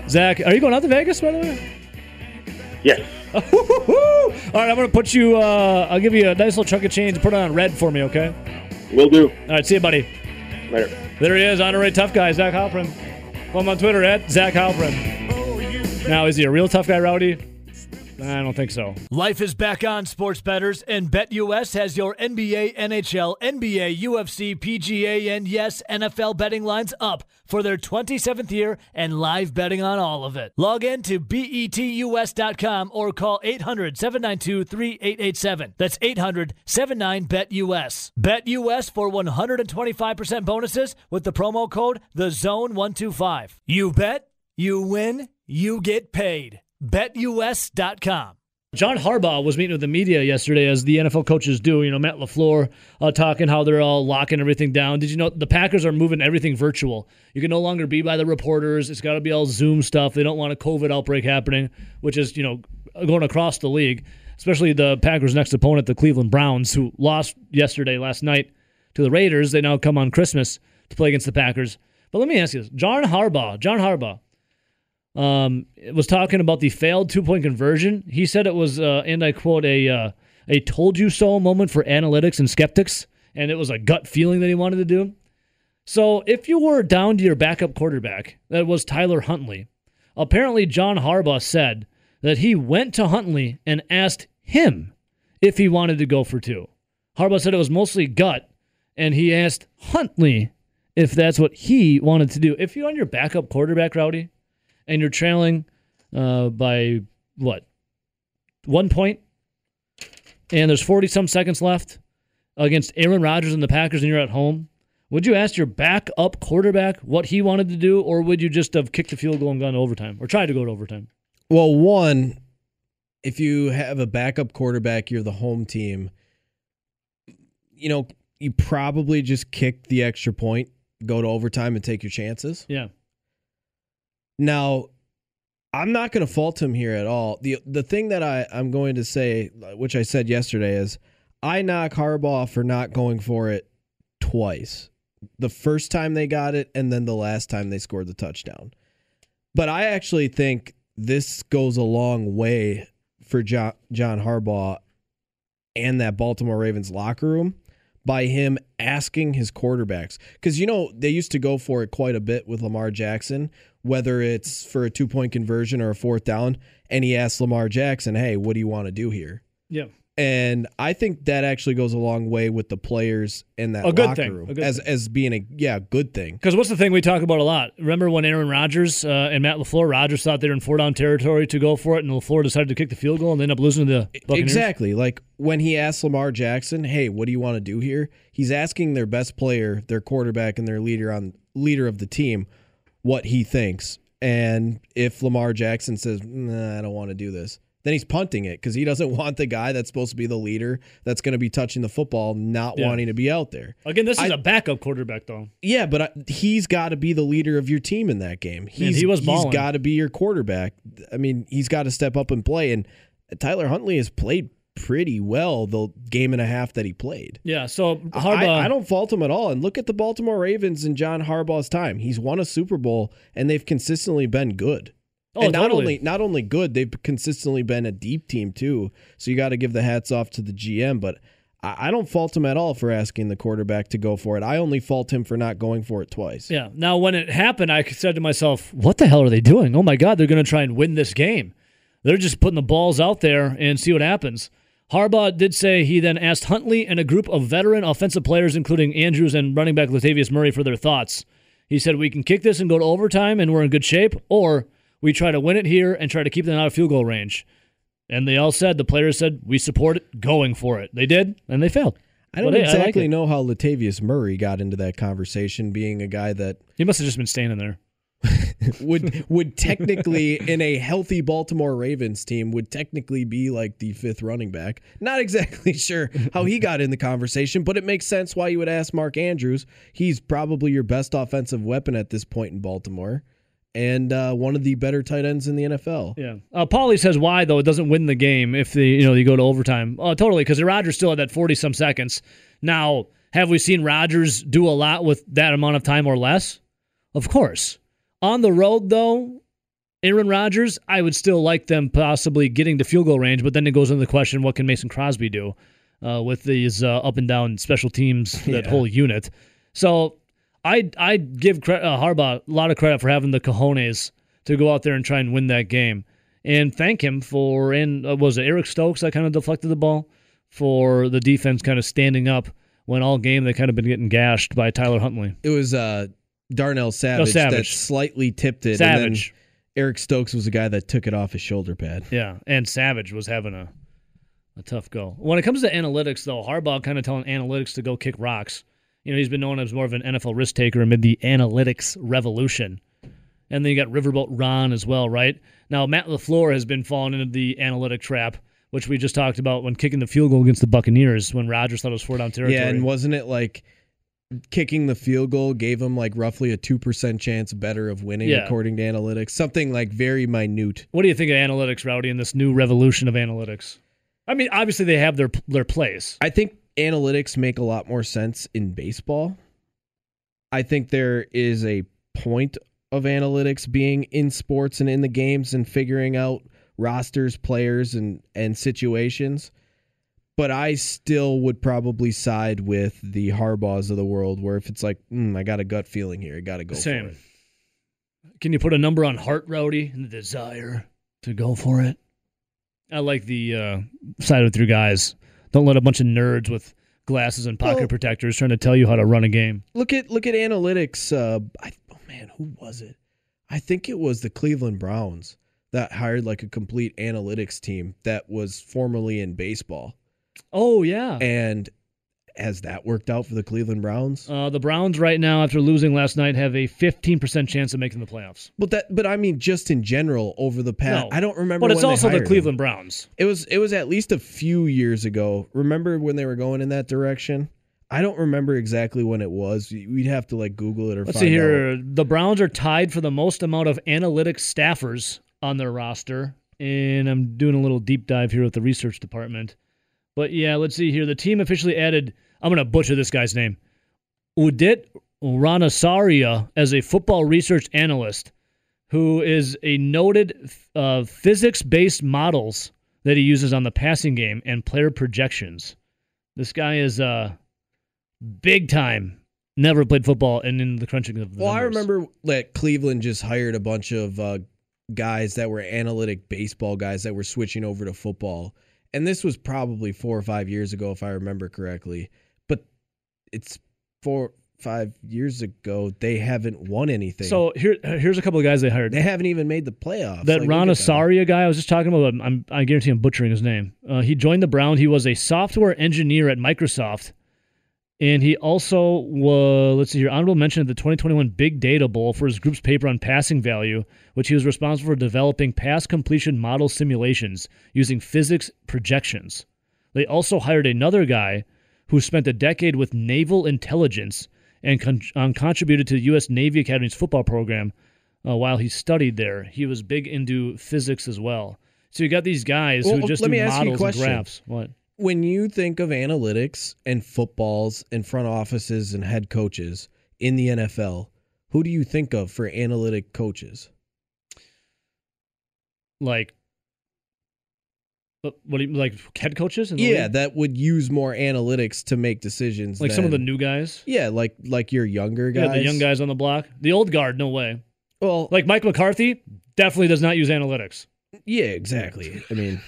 Zach, are you going out to Vegas, by the way? Yes. All right, I'm gonna put you. I'll give you a nice little chunk of change. Put it on red for me, okay? Will do. All right, see you, buddy. Later. There he is, honorary tough guy, Zach Halperin. Follow him on Twitter @ZachHalperin. Now, is he a real tough guy, Rowdy? I don't think so. Life is back on, sports bettors, and BetUS has your NBA, NHL, NBA, UFC, PGA, and yes, NFL betting lines up for their 27th year and live betting on all of it. Log in to BETUS.com or call 800-792-3887. That's 800-79-BETUS. BetUS for 125% bonuses with the promo code TheZone125. You bet, you win, you get paid. BetUS.com. John Harbaugh was meeting with the media yesterday, as the NFL coaches do. You know, Matt LaFleur talking how they're all locking everything down. Did you know the Packers are moving everything virtual? You can no longer be by the reporters. It's got to be all Zoom stuff. They don't want a COVID outbreak happening, which is, you know, going across the league, especially the Packers' next opponent, the Cleveland Browns, who lost last night to the Raiders. They now come on Christmas to play against the Packers. But let me ask you this. John Harbaugh. Was talking about the failed two-point conversion. He said it was, and I quote, a told-you-so moment for analytics and skeptics, and it was a gut feeling that he wanted to do. So if you were down to your backup quarterback, that was Tyler Huntley, apparently John Harbaugh said that he went to Huntley and asked him if he wanted to go for two. Harbaugh said it was mostly gut, and he asked Huntley if that's what he wanted to do. If you're on your backup quarterback, Rowdy, and you're trailing by, 1 point? And there's 40-some seconds left against Aaron Rodgers and the Packers, and you're at home. Would you ask your backup quarterback what he wanted to do, or would you just have kicked the field goal and gone to overtime, or tried to go to overtime? Well, one, if you have a backup quarterback, you're the home team. You know, you probably just kick the extra point, go to overtime, and take your chances. Yeah. Now, I'm not going to fault him here at all. The thing that I'm going to say, which I said yesterday, is I knock Harbaugh for not going for it twice. The first time they got it, and then the last time they scored the touchdown. But I actually think this goes a long way for John Harbaugh and that Baltimore Ravens locker room by him asking his quarterbacks. Because, you know, they used to go for it quite a bit with Lamar Jackson, whether it's for a two-point conversion or a fourth down, and he asked Lamar Jackson, hey, what do you want to do here? Yeah. And I think that actually goes a long way with the players in that locker room as being a good thing. Because what's the thing we talk about a lot? Remember when Aaron Rodgers and Matt LaFleur, Rodgers thought they were in four-down territory to go for it, and LaFleur decided to kick the field goal and they ended up losing to the Buccaneers? Exactly. Like when he asked Lamar Jackson, hey, what do you want to do here? He's asking their best player, their quarterback, and their leader of the team what he thinks. And if Lamar Jackson says, I don't want to do this, then he's punting it because he doesn't want the guy that's supposed to be the leader that's going to be touching the football not wanting to be out there. Again, this is a backup quarterback, though. Yeah, but he's got to be the leader of your team in that game. He's got to be your quarterback. I mean, he's got to step up and play. And Tyler Huntley has played pretty well the game and a half that he played. Yeah, so Harbaugh... I don't fault him at all. And look at the Baltimore Ravens and John Harbaugh's time. He's won a Super Bowl, and they've consistently been good. And not only good, they've consistently been a deep team too. So you got to give the hats off to the GM. But I don't fault him at all for asking the quarterback to go for it. I only fault him for not going for it twice. Yeah. Now, when it happened, I said to myself, "What the hell are they doing? Oh my God, they're going to try and win this game. They're just putting the balls out there and see what happens." Harbaugh did say he then asked Huntley and a group of veteran offensive players, including Andrews and running back Latavius Murray, for their thoughts. He said, "We can kick this and go to overtime, and we're in good shape, or we try to win it here and try to keep them out of field goal range." And they all said, the players said, we support it, going for it. They did, and they failed. I don't exactly know how Latavius Murray got into that conversation, being a guy that... He must have just been standing there. would technically, in a healthy Baltimore Ravens team, would technically be like the fifth running back. Not exactly sure how he got in the conversation, but it makes sense why you would ask Mark Andrews. He's probably your best offensive weapon at this point in Baltimore, and one of the better tight ends in the NFL. Yeah, Paulie says why though it doesn't win the game if you go to overtime. Totally, because Rodgers still had that 40-some seconds. Now, have we seen Rodgers do a lot with that amount of time or less? Of course. On the road though, Aaron Rodgers, I would still like them possibly getting to field goal range, but then it goes into the question, what can Mason Crosby do with these up and down special teams, that whole unit? So I give Harbaugh a lot of credit for having the cojones to go out there and try and win that game, and thank him for, was it Eric Stokes that kind of deflected the ball, for the defense kind of standing up when all game they kind of been getting gashed by Tyler Huntley. It was Darnell Savage that slightly tipped it. Savage. And then Eric Stokes was the guy that took it off his shoulder pad. Yeah, and Savage was having a tough go. When it comes to analytics, though, Harbaugh kind of telling analytics to go kick rocks. You know, he's been known as more of an NFL risk taker amid the analytics revolution. And then you got Riverboat Ron as well, right? Now, Matt LaFleur has been falling into the analytic trap which we just talked about when kicking the field goal against the Buccaneers when Rodgers thought it was four-down territory. Yeah, and wasn't it like kicking the field goal gave him like roughly a 2% chance better of winning, according to analytics? Something like very minute. What do you think of analytics, Rowdy, in this new revolution of analytics? I mean, obviously they have their plays. I think analytics make a lot more sense in baseball. I think there is a point of analytics being in sports and in the games and figuring out rosters, players, and situations. But I still would probably side with the Harbaughs of the world, where if it's like, I got a gut feeling here, I got to go for it. Can you put a number on heart, Rowdy, and the desire to go for it? I like the side with your guys. Don't let a bunch of nerds with glasses and pocket protectors trying to tell you how to run a game. Look at analytics. Who was it? I think it was the Cleveland Browns that hired like a complete analytics team that was formerly in baseball. Oh, yeah. And has that worked out for the Cleveland Browns? The Browns right now, after losing last night, have a 15% chance of making the playoffs. But I mean, just in general, over the past... No. I don't remember when they hired them. But it's also the Cleveland Browns. It was at least a few years ago. Remember when they were going in that direction? I don't remember exactly when it was. We'd have to like Google it or find out. Let's see here. The Browns are tied for the most amount of analytics staffers on their roster. And I'm doing a little deep dive here with the research department. But yeah, let's see here. The team officially added, I'm going to butcher this guy's name, Udit Ranasaria as a football research analyst who is a noted physics-based models that he uses on the passing game and player projections. This guy is big time. Never played football and in the crunching of the numbers. I remember that Cleveland just hired a bunch of guys that were analytic baseball guys that were switching over to football. And this was probably 4 or 5 years ago, if I remember correctly. But it's 4 or 5 years ago. They haven't won anything. So here's a couple of guys they hired. They haven't even made the playoffs. That Ranasaria guy I was just talking about, I guarantee I'm butchering his name. He joined the Browns. He was a software engineer at Microsoft. And he also was, let's see here, honorable mention at the 2021 Big Data Bowl for his group's paper on passing value, which he was responsible for developing pass completion model simulations using physics projections. They also hired another guy who spent a decade with naval intelligence and contributed to the U.S. Navy Academy's football program while he studied there. He was big into physics as well. So you got these guys who just do models and graphs. What? When you think of analytics and footballs and front offices and head coaches in the NFL, who do you think of for analytic coaches? Like, like head coaches? Yeah, that would use more analytics to make decisions. Like some of the new guys? Yeah, like your younger guys. Yeah, the young guys on the block. The old guard, no way. Well, like Mike McCarthy definitely does not use analytics. Yeah, exactly. I mean...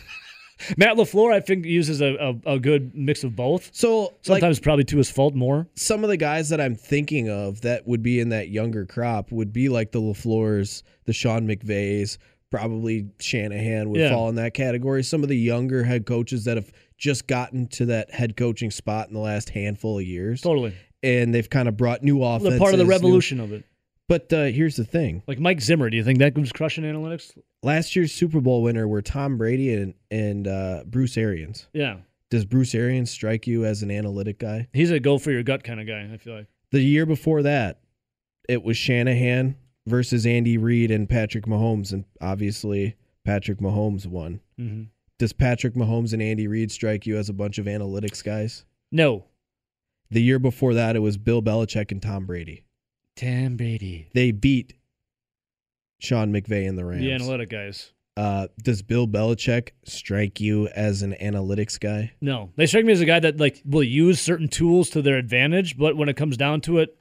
Matt LaFleur, I think, uses a good mix of both. So sometimes like, probably to his fault more. Some of the guys that I'm thinking of that would be in that younger crop would be like the LaFleurs, the Sean McVays, probably Shanahan would fall in that category. Some of the younger head coaches that have just gotten to that head coaching spot in the last handful of years. Totally. And they've kind of brought new offenses. They're part of the revolution of it. But here's the thing. Like Mike Zimmer, do you think that was crushing analytics? Last year's Super Bowl winner were Tom Brady and Bruce Arians. Yeah. Does Bruce Arians strike you as an analytic guy? He's a go-for-your-gut kind of guy, I feel like. The year before that, it was Shanahan versus Andy Reid and Patrick Mahomes, and obviously Patrick Mahomes won. Mm-hmm. Does Patrick Mahomes and Andy Reid strike you as a bunch of analytics guys? No. The year before that, it was Bill Belichick and Tom Brady. Tom Brady. They beat Sean McVay and the Rams. The analytic guys. Does Bill Belichick strike you as an analytics guy? No. They strike me as a guy that like will use certain tools to their advantage, but when it comes down to it,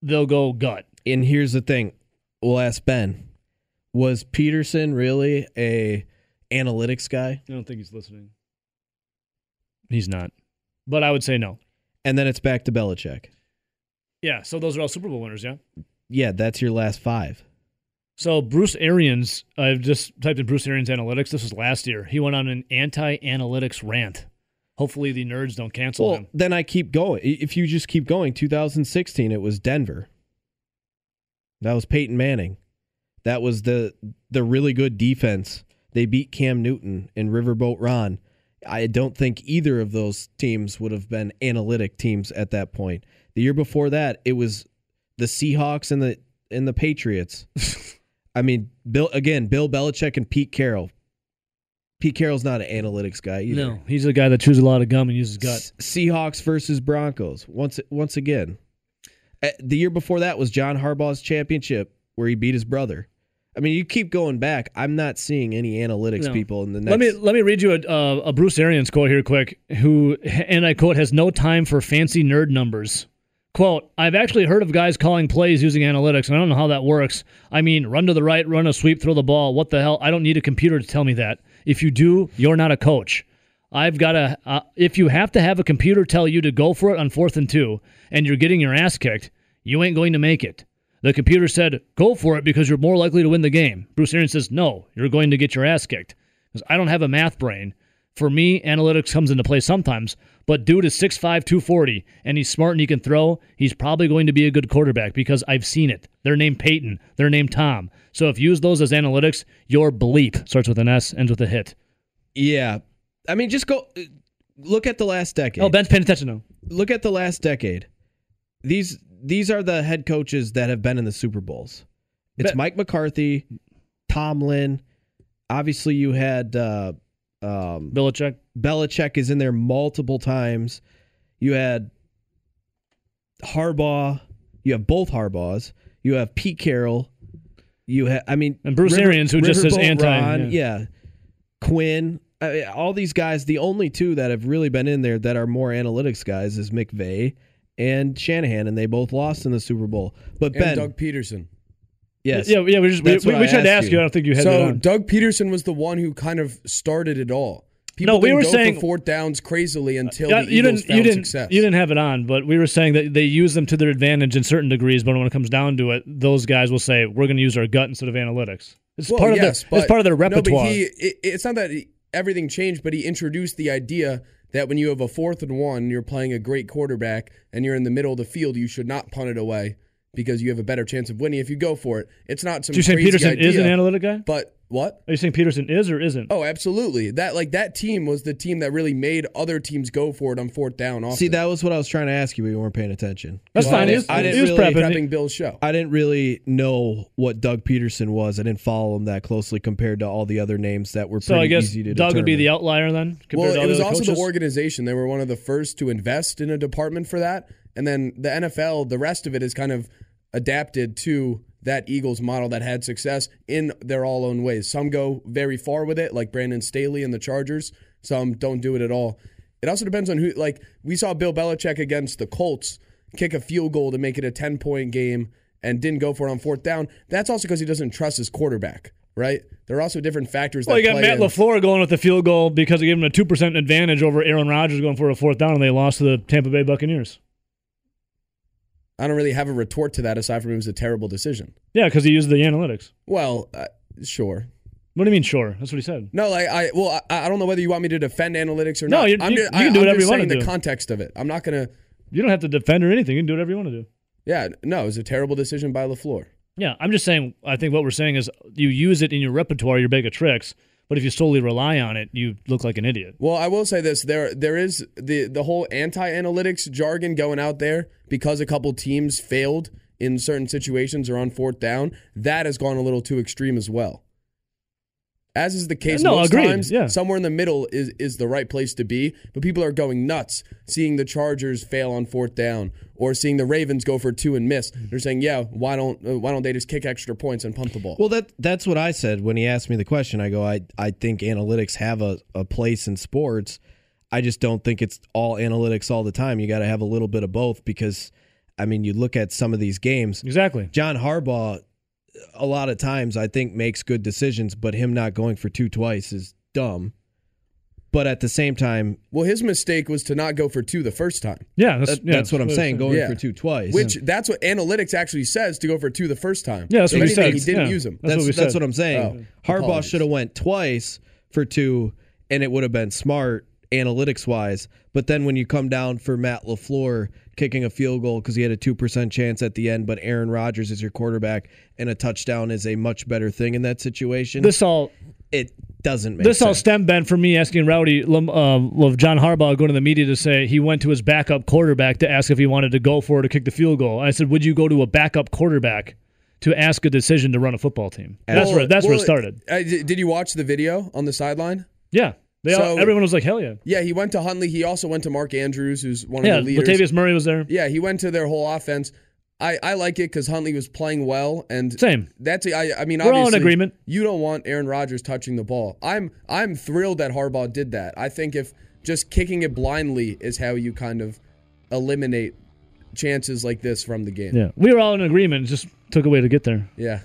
they'll go gut. And here's the thing. We'll ask Ben. Was Peterson really a analytics guy? I don't think he's listening. He's not. But I would say no. And then it's back to Belichick. Yeah, so those are all Super Bowl winners, yeah? Yeah, that's your last five. So Bruce Arians, I've just typed in Bruce Arians analytics. This was last year. He went on an anti-analytics rant. Hopefully the nerds don't cancel him. Well, then I keep going. If you just keep going, 2016, it was Denver. That was Peyton Manning. That was the really good defense They beat Cam Newton and Riverboat Ron. I don't think either of those teams would have been analytic teams at that point. The year before that, it was the Seahawks and the Patriots. I mean, Bill Belichick and Pete Carroll. Pete Carroll's not an analytics guy either. No, he's a guy that chews a lot of gum and uses gut. Seahawks versus Broncos. Once again, the year before that was John Harbaugh's championship where he beat his brother. I mean, you keep going back. I'm not seeing any analytics people in the next. Let me read you a Bruce Arians quote here quick, who, and I quote, has no time for fancy nerd numbers. Quote, I've actually heard of guys calling plays using analytics, and I don't know how that works. I mean, run to the right, run a sweep, throw the ball. What the hell? I don't need a computer to tell me that. If you do, you're not a coach. If you have to have a computer tell you to go for it on 4th and 2, and you're getting your ass kicked, you ain't going to make it. The computer said, go for it because you're more likely to win the game. Bruce Arians says, no, you're going to get your ass kicked. Because I don't have a math brain. For me, analytics comes into play sometimes, but dude is 6'5", 240, and he's smart and he can throw. He's probably going to be a good quarterback because I've seen it. They're named Peyton. They're named Tom. So if you use those as analytics, your bleep starts with an S, ends with a hit. Yeah. I mean, just go look at the last decade. Oh, Ben's paying attention now. Look at the last decade. These are the head coaches that have been in the Super Bowls. It's Mike McCarthy, Tomlin. Obviously, you had Belichick. Belichick is in there multiple times. You had Harbaugh. You have both Harbaughs. You have Pete Carroll. You have, I mean, and Bruce Arians, who just says anti. Ron, yeah. Quinn. All these guys. The only two that have really been in there that are more analytics guys is McVay and Shanahan, and they both lost in the Super Bowl. But Ben, Doug Peterson. Yes. Yeah. We tried to ask you. I don't think you had that on. So Doug Peterson was the one who kind of started it all. People didn't go for fourth downs crazily until the Eagles found success. You didn't have it on, but we were saying that they use them to their advantage in certain degrees, but when it comes down to it, those guys will say, we're going to use our gut instead of analytics. It's part of their repertoire. No, but it's not that everything changed, but he introduced the idea that when you have a 4th and 1, you're playing a great quarterback, and you're in the middle of the field, you should not punt it away because you have a better chance of winning if you go for it. It's not some crazy idea. Do you think Peterson is an analytic guy? But what? Are you saying Peterson is or isn't? Oh, absolutely. That team was the team that really made other teams go for it on 4th down often. See, that was what I was trying to ask you, but you weren't paying attention. That's fine. He was prepping Bill's show. I didn't really know what Doug Peterson was. I didn't follow him that closely compared to all the other names that were pretty easy to determine. So I guess Doug would be the outlier then? Well, it was also the organization. They were one of the first to invest in a department for that. And then the NFL, the rest of it is kind of adapted to that Eagles model that had success in their all own ways. Some go very far with it, like Brandon Staley and the Chargers. Some don't do it at all. It also depends on who. Like, we saw Bill Belichick against the Colts kick a field goal to make it a 10-point game and didn't go for it on 4th down. That's also because he doesn't trust his quarterback, right? There are also different factors that play in. Well, you got Matt LaFleur going with the field goal because it gave him a 2% advantage over Aaron Rodgers going for a 4th down, and they lost to the Tampa Bay Buccaneers. I don't really have a retort to that aside from it was a terrible decision. Yeah, because he used the analytics. Well, sure. What do you mean, sure? That's what he said. No, I don't know whether you want me to defend analytics or not. No, you can do whatever you want to do. I'm just saying the context of it. I'm not going to. You don't have to defend or anything. You can do whatever you want to do. Yeah, no, it was a terrible decision by LaFleur. Yeah, I'm just saying, I think what we're saying is you use it in your repertoire, your bag of tricks, but if you solely rely on it, you look like an idiot. Well, I will say this. There is the whole anti-analytics jargon going out there because a couple teams failed in certain situations or on 4th down. That has gone a little too extreme as well. As is the case most times, somewhere in the middle is the right place to be. But people are going nuts seeing the Chargers fail on 4th down or seeing the Ravens go for 2 and miss. They're saying, yeah, why don't they just kick extra points and punt the ball? Well, that's what I said when he asked me the question. I go, I think analytics have a place in sports. I just don't think it's all analytics all the time. You got to have a little bit of both because, I mean, you look at some of these games. Exactly. John Harbaugh, a lot of times, I think, makes good decisions, but him not going for two twice is dumb. But at the same time... Well, his mistake was to not go for two the first time. Yeah, that's what I'm saying, going for two twice. Which, that's what analytics actually says, to go for two the first time. Yeah, that's what he said. He didn't use them. That's what I'm saying. Oh, Harbaugh should have went twice for two, and it would have been smart analytics-wise. But then when you come down for Matt LaFleur kicking a field goal because he had a 2% chance at the end, but Aaron Rodgers is your quarterback and a touchdown is a much better thing in that situation. This all... It doesn't make this sense. This all stemmed, Ben, from me asking Rowdy of John Harbaugh going to the media to say he went to his backup quarterback to ask if he wanted to go for it to kick the field goal. I said, would you go to a backup quarterback to ask a decision to run a football team? And that's where it started. Did you watch the video on the sideline? Yeah. Everyone was like, hell yeah. Yeah, he went to Huntley. He also went to Mark Andrews, who's one of the leaders. Latavius Murray was there. Yeah, he went to their whole offense. I like it because Huntley was playing well, and same. That's I mean, we're all in agreement. You don't want Aaron Rodgers touching the ball. I'm thrilled that Harbaugh did that. I think if just kicking it blindly is how you kind of eliminate chances like this from the game. Yeah, we were all in agreement. It just took a way to get there. Yeah.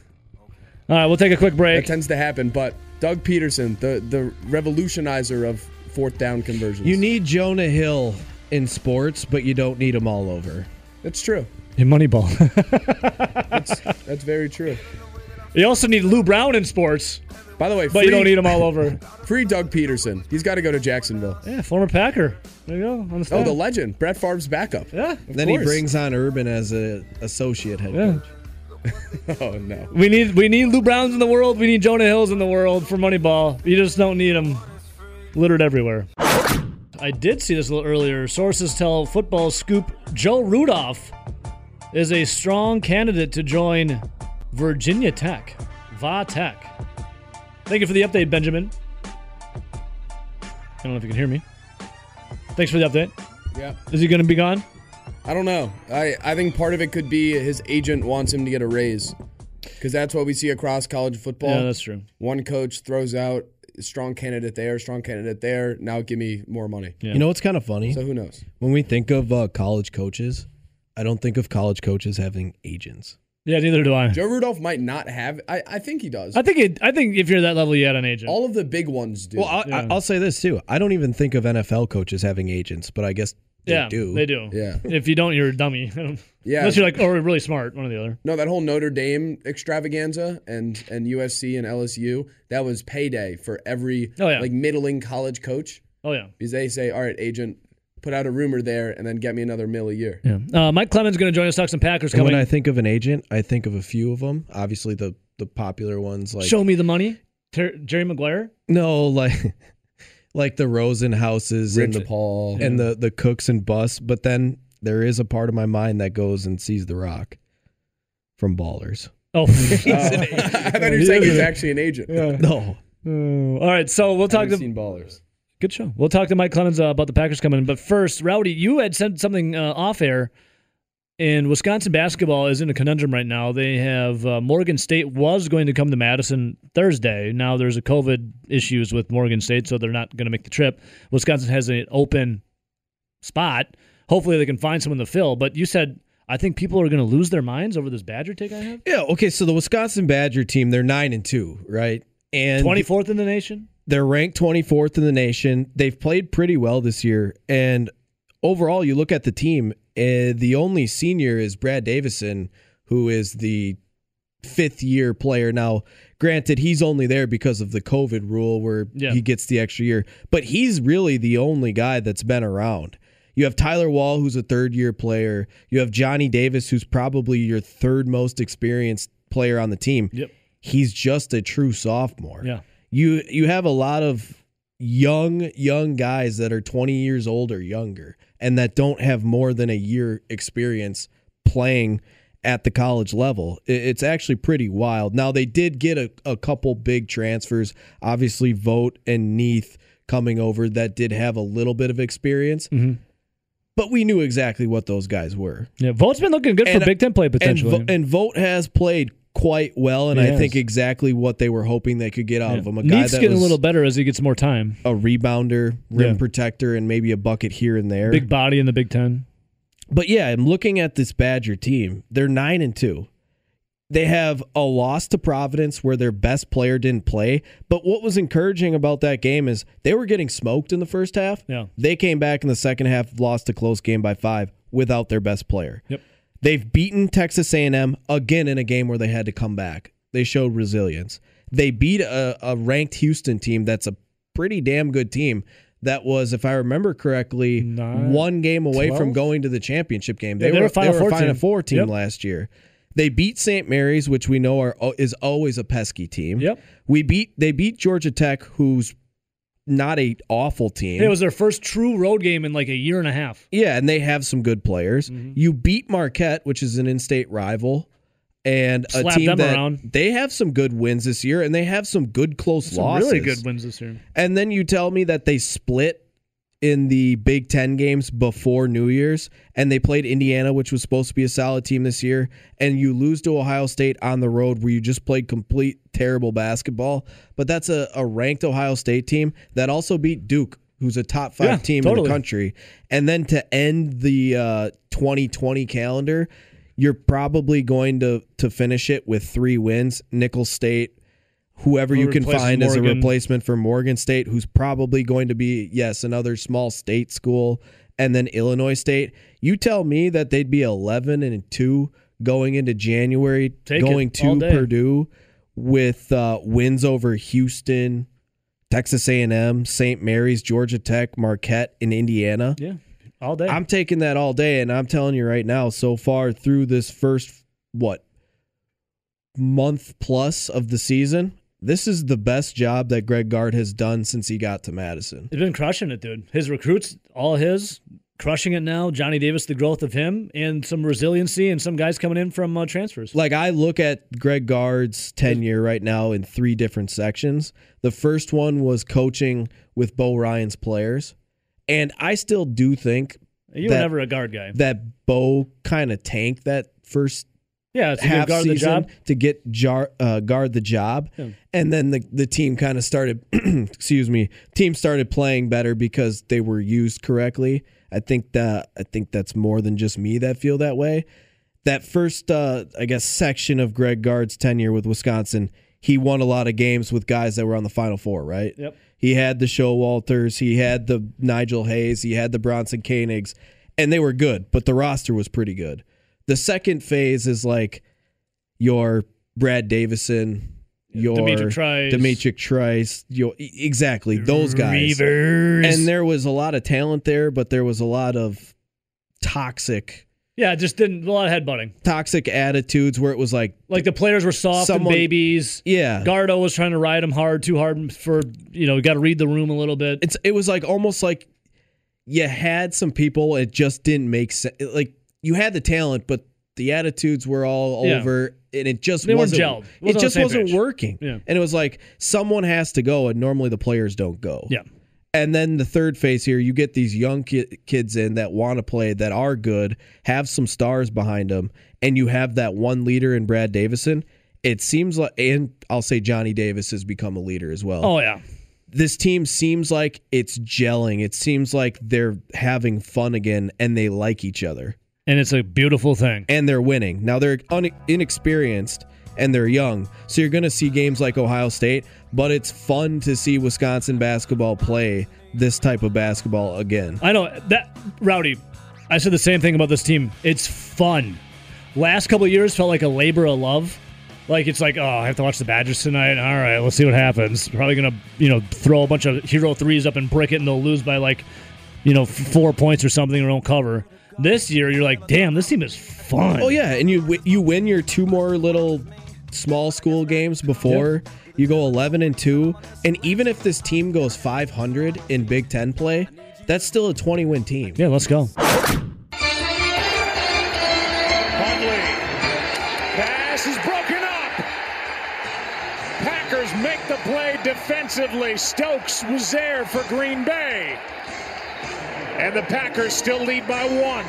All right, we'll take a quick break. That tends to happen, but Doug Peterson, the revolutionizer of fourth down conversions. You need Jonah Hill in sports, but you don't need him all over. That's true. In Moneyball. That's very true. You also need Lou Brown in sports. By the way, but you don't need him all over. Free Doug Peterson. He's got to go to Jacksonville. Yeah, former Packer. There you go. On the legend. Brett Favre's backup. Yeah, of course. He brings on Urban as an associate head coach. Oh, no. We need Lou Browns in the world. We need Jonah Hills in the world for Moneyball. You just don't need them littered everywhere. I did see this a little earlier. Sources tell Football Scoop Joe Rudolph is a strong candidate to join Virginia Tech. Va Tech. Thank you for the update, Benjamin. I don't know if you can hear me. Thanks for the update. Yeah. Is he going to be gone? I don't know. I think part of it could be his agent wants him to get a raise, because that's what we see across college football. Yeah, that's true. One coach throws out strong candidate there, strong candidate there. Now give me more money. Yeah. You know what's kind of funny? So who knows? When we think of college coaches, I don't think of college coaches having agents. Yeah, neither do I. Joe Rudolph might not have. I think he does. I think if you're that level, you had an agent. All of the big ones do. Well, I'll say this, too. I don't even think of NFL coaches having agents, but I guess they do. They do. Yeah. If you don't, you're a dummy. Yeah. Unless you're like, we're really smart, one or the other. No, that whole Notre Dame extravaganza and USC and LSU, that was payday for every middling college coach. Oh, yeah. Because they say, all right, agent, put out a rumor there, and then get me another mill a year. Yeah. Mike Clemens going to join us, talk some Packers coming. When I think of an agent, I think of a few of them. Obviously, the popular ones. Like Show Me the Money? Jerry Maguire? No, like the Rosenhouses and DePaul. And the Cooks and Bus. But then there is a part of my mind that goes and sees The Rock from Ballers. Oh. I thought you were saying he's actually an agent. Yeah. No. All right, so we'll talk to... I've seen Ballers. Good show. We'll talk to Mike Clemens about the Packers coming in. But first, Rowdy, you had sent something off air, and Wisconsin basketball is in a conundrum right now. They have Morgan State was going to come to Madison Thursday. Now there's a COVID issues with Morgan State, so they're not going to make the trip. Wisconsin has an open spot. Hopefully they can find someone to fill. But you said, I think people are going to lose their minds over this Badger take I have? Yeah, okay, so the Wisconsin Badger team, they're 9-2, right? And 24th in the nation? They're ranked 24th in the nation. They've played pretty well this year. And overall, you look at the team, the only senior is Brad Davison, who is the fifth-year player. Now, granted, he's only there because of the COVID rule where he gets the extra year. But he's really the only guy that's been around. You have Tyler Wall, who's a third-year player. You have Johnny Davis, who's probably your third most experienced player on the team. Yep. He's just a true sophomore. Yeah. You have a lot of young guys that are 20 years old or younger and that don't have more than a year experience playing at the college level. It's actually pretty wild. Now, they did get a couple big transfers. Obviously, Vogt and Neath coming over that did have a little bit of experience. Mm-hmm. But we knew exactly what those guys were. Yeah, Vogt's been looking good for Big Ten play potentially. And Vogt has played quite well, and I think exactly what they were hoping they could get out of him. A guy that's getting a little better as he gets more time. A rebounder, rim protector, and maybe a bucket here and there. Big body in the Big Ten. But yeah, I'm looking at this Badger team. They're 9-2. They have a loss to Providence where their best player didn't play. But what was encouraging about that game is they were getting smoked in the first half. Yeah. They came back in the second half, lost a close game by 5 without their best player. Yep. They've beaten Texas A&M again in a game where they had to come back. They showed resilience. They beat a ranked Houston team that's a pretty damn good team that was, if I remember correctly, 1 game away from going to the championship game. They were a Final Four team last year. They beat St. Mary's, which we know is always a pesky team. Yep. They beat Georgia Tech, who's not an awful team. It was their first true road game in like a year and a half. Yeah, and they have some good players. Mm-hmm. You beat Marquette, which is an in-state rival, and slap a team that around. They have some good wins this year, and they have some good close losses. Really good wins this year. And then you tell me that they split in the Big Ten games before New Year's, and they played Indiana, which was supposed to be a solid team this year, and you lose to Ohio State on the road where you just played complete terrible basketball. But that's a ranked Ohio State team that also beat Duke, who's a top 5 team totally. In the country. And then to end the 2020 calendar, you're probably going to finish it with 3 wins. Nicholls State, whoever you can find Morgan. As a replacement for Morgan State, who's probably going to be, yes, another small state school, and then Illinois State. You tell me that they'd be 11-2 going into January, going to Purdue with wins over Houston, Texas A&M, St. Mary's, Georgia Tech, Marquette, and Indiana. Yeah, all day. I'm taking that all day, and I'm telling you right now, so far through this first, month plus of the season, this is the best job that Greg Gard has done since he got to Madison. He's been crushing it, dude. His recruits, all his, crushing it now. Johnny Davis, the growth of him, and some resiliency and some guys coming in from transfers. Like, I look at Greg Gard's tenure right now in 3 different sections. The first one was coaching with Bo Ryan's players. And I still do think you were never a Gard guy. That Bo kind of tanked that first half guard season the job. To get guard the job. Yeah. And then the team kind of started, team started playing better because they were used correctly. I think that's more than just me that feel that way. That first, section of Greg Gard's tenure with Wisconsin, he won a lot of games with guys that were on the Final Four, right? Yep. He had the Showalters, he had the Nigel Hayes, he had the Bronson Koenigs, and they were good, but the roster was pretty good. The second phase is like your Brad Davison, your Demetric Trice, exactly, those guys. Reavers. And there was a lot of talent there, but there was a lot of toxic. Yeah, a lot of headbutting. Toxic attitudes where it was like. Like the players were soft and babies. Yeah. Gardo was trying to ride them hard, too hard for, you got to read the room a little bit. It was like almost like you had some people, it just didn't make sense. Like. You had the talent, but the attitudes were all over, and it just wasn't gelled. It just wasn't working. Yeah. And it was like someone has to go, and normally the players don't go. Yeah. And then the third phase here, you get these young kids in that want to play, that are good, have some stars behind them, and you have that one leader in Brad Davison. It seems like, and I'll say Johnny Davis has become a leader as well. Oh, yeah. This team seems like it's gelling. It seems like they're having fun again, and they like each other. And it's a beautiful thing. And they're winning. Now, they're inexperienced, and they're young. So you're going to see games like Ohio State, but it's fun to see Wisconsin basketball play this type of basketball again. I know. Rowdy, I said the same thing about this team. It's fun. Last couple of years felt like a labor of love. Like, it's like, oh, I have to watch the Badgers tonight. All right, let's see what happens. Probably going to, throw a bunch of hero threes up and brick it, and they'll lose by, 4 points or something or don't cover. This year, you're like, damn, this team is fun. Oh, yeah, and you win your 2 more little small school games before. Yep. You go 11-2, and even if this team goes 500 in Big Ten play, that's still a 20-win team. Yeah, let's go. Huntley. Pass is broken up. Packers make the play defensively. Stokes was there for Green Bay. And the Packers still lead by 1.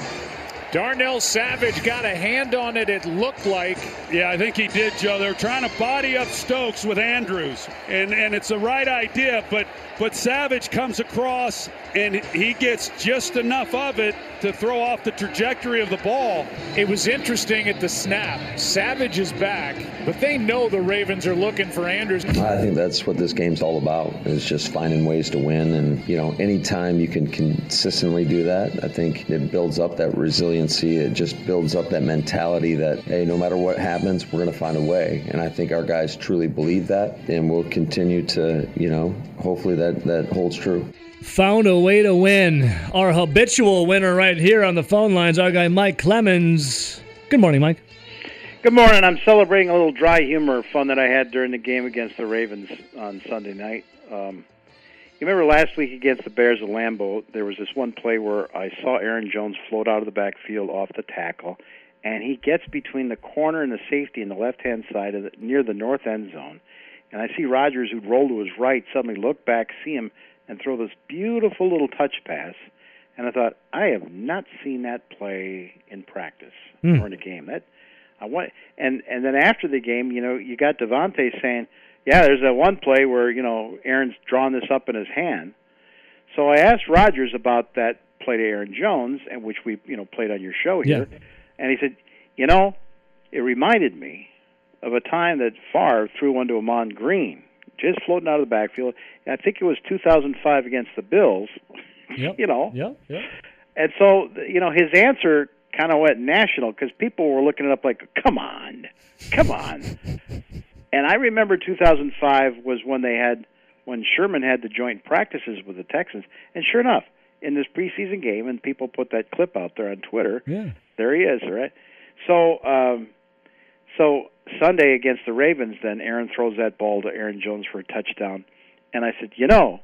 Darnell Savage got a hand on it, it looked like. Yeah, I think he did, Joe. They're trying to body up Stokes with Andrews. And it's the right idea, but Savage comes across, and he gets just enough of it to throw off the trajectory of the ball. It was interesting at the snap. Savage is back, but they know the Ravens are looking for Andrews. I think that's what this game's all about, is just finding ways to win. And, anytime you can consistently do that, I think it builds up that resiliency. It just builds up that mentality that, hey, no matter what happens, we're going to find a way. And I think our guys truly believe that, and we'll continue to, hopefully that holds true. Found a way to win. Our habitual winner right here on the phone lines, our guy Mike Clemens. Good morning, Mike. Good morning. I'm celebrating a little dry humor fun that I had during the game against the Ravens on Sunday night. You remember last week against the Bears at Lambeau, there was this one play where I saw Aaron Jones float out of the backfield off the tackle, and he gets between the corner and the safety in the left-hand side of near the north end zone. And I see Rodgers, who'd roll to his right, suddenly look back, see him, and throw this beautiful little touch pass. And I thought, I have not seen that play in practice or in a game. And then after the game, you know, you got Devontae saying, yeah, there's that one play where, you know, Aaron's drawn this up in his hand. So I asked Rodgers about that play to Aaron Jones, and which we, you know, played on your show here. Yeah. And he said, you know, it reminded me of a time that Favre threw one to Amon Green, just floating out of the backfield. And I think it was 2005 against the Bills, you know. Yep. And so, you know, his answer kind of went national because people were looking it up like, come on. And I remember 2005 was when Sherman had the joint practices with the Texans. And sure enough, in this preseason game, and people put that clip out there on Twitter, there he is, right? So, so Sunday against the Ravens, then Aaron throws that ball to Aaron Jones for a touchdown. And I said, you know,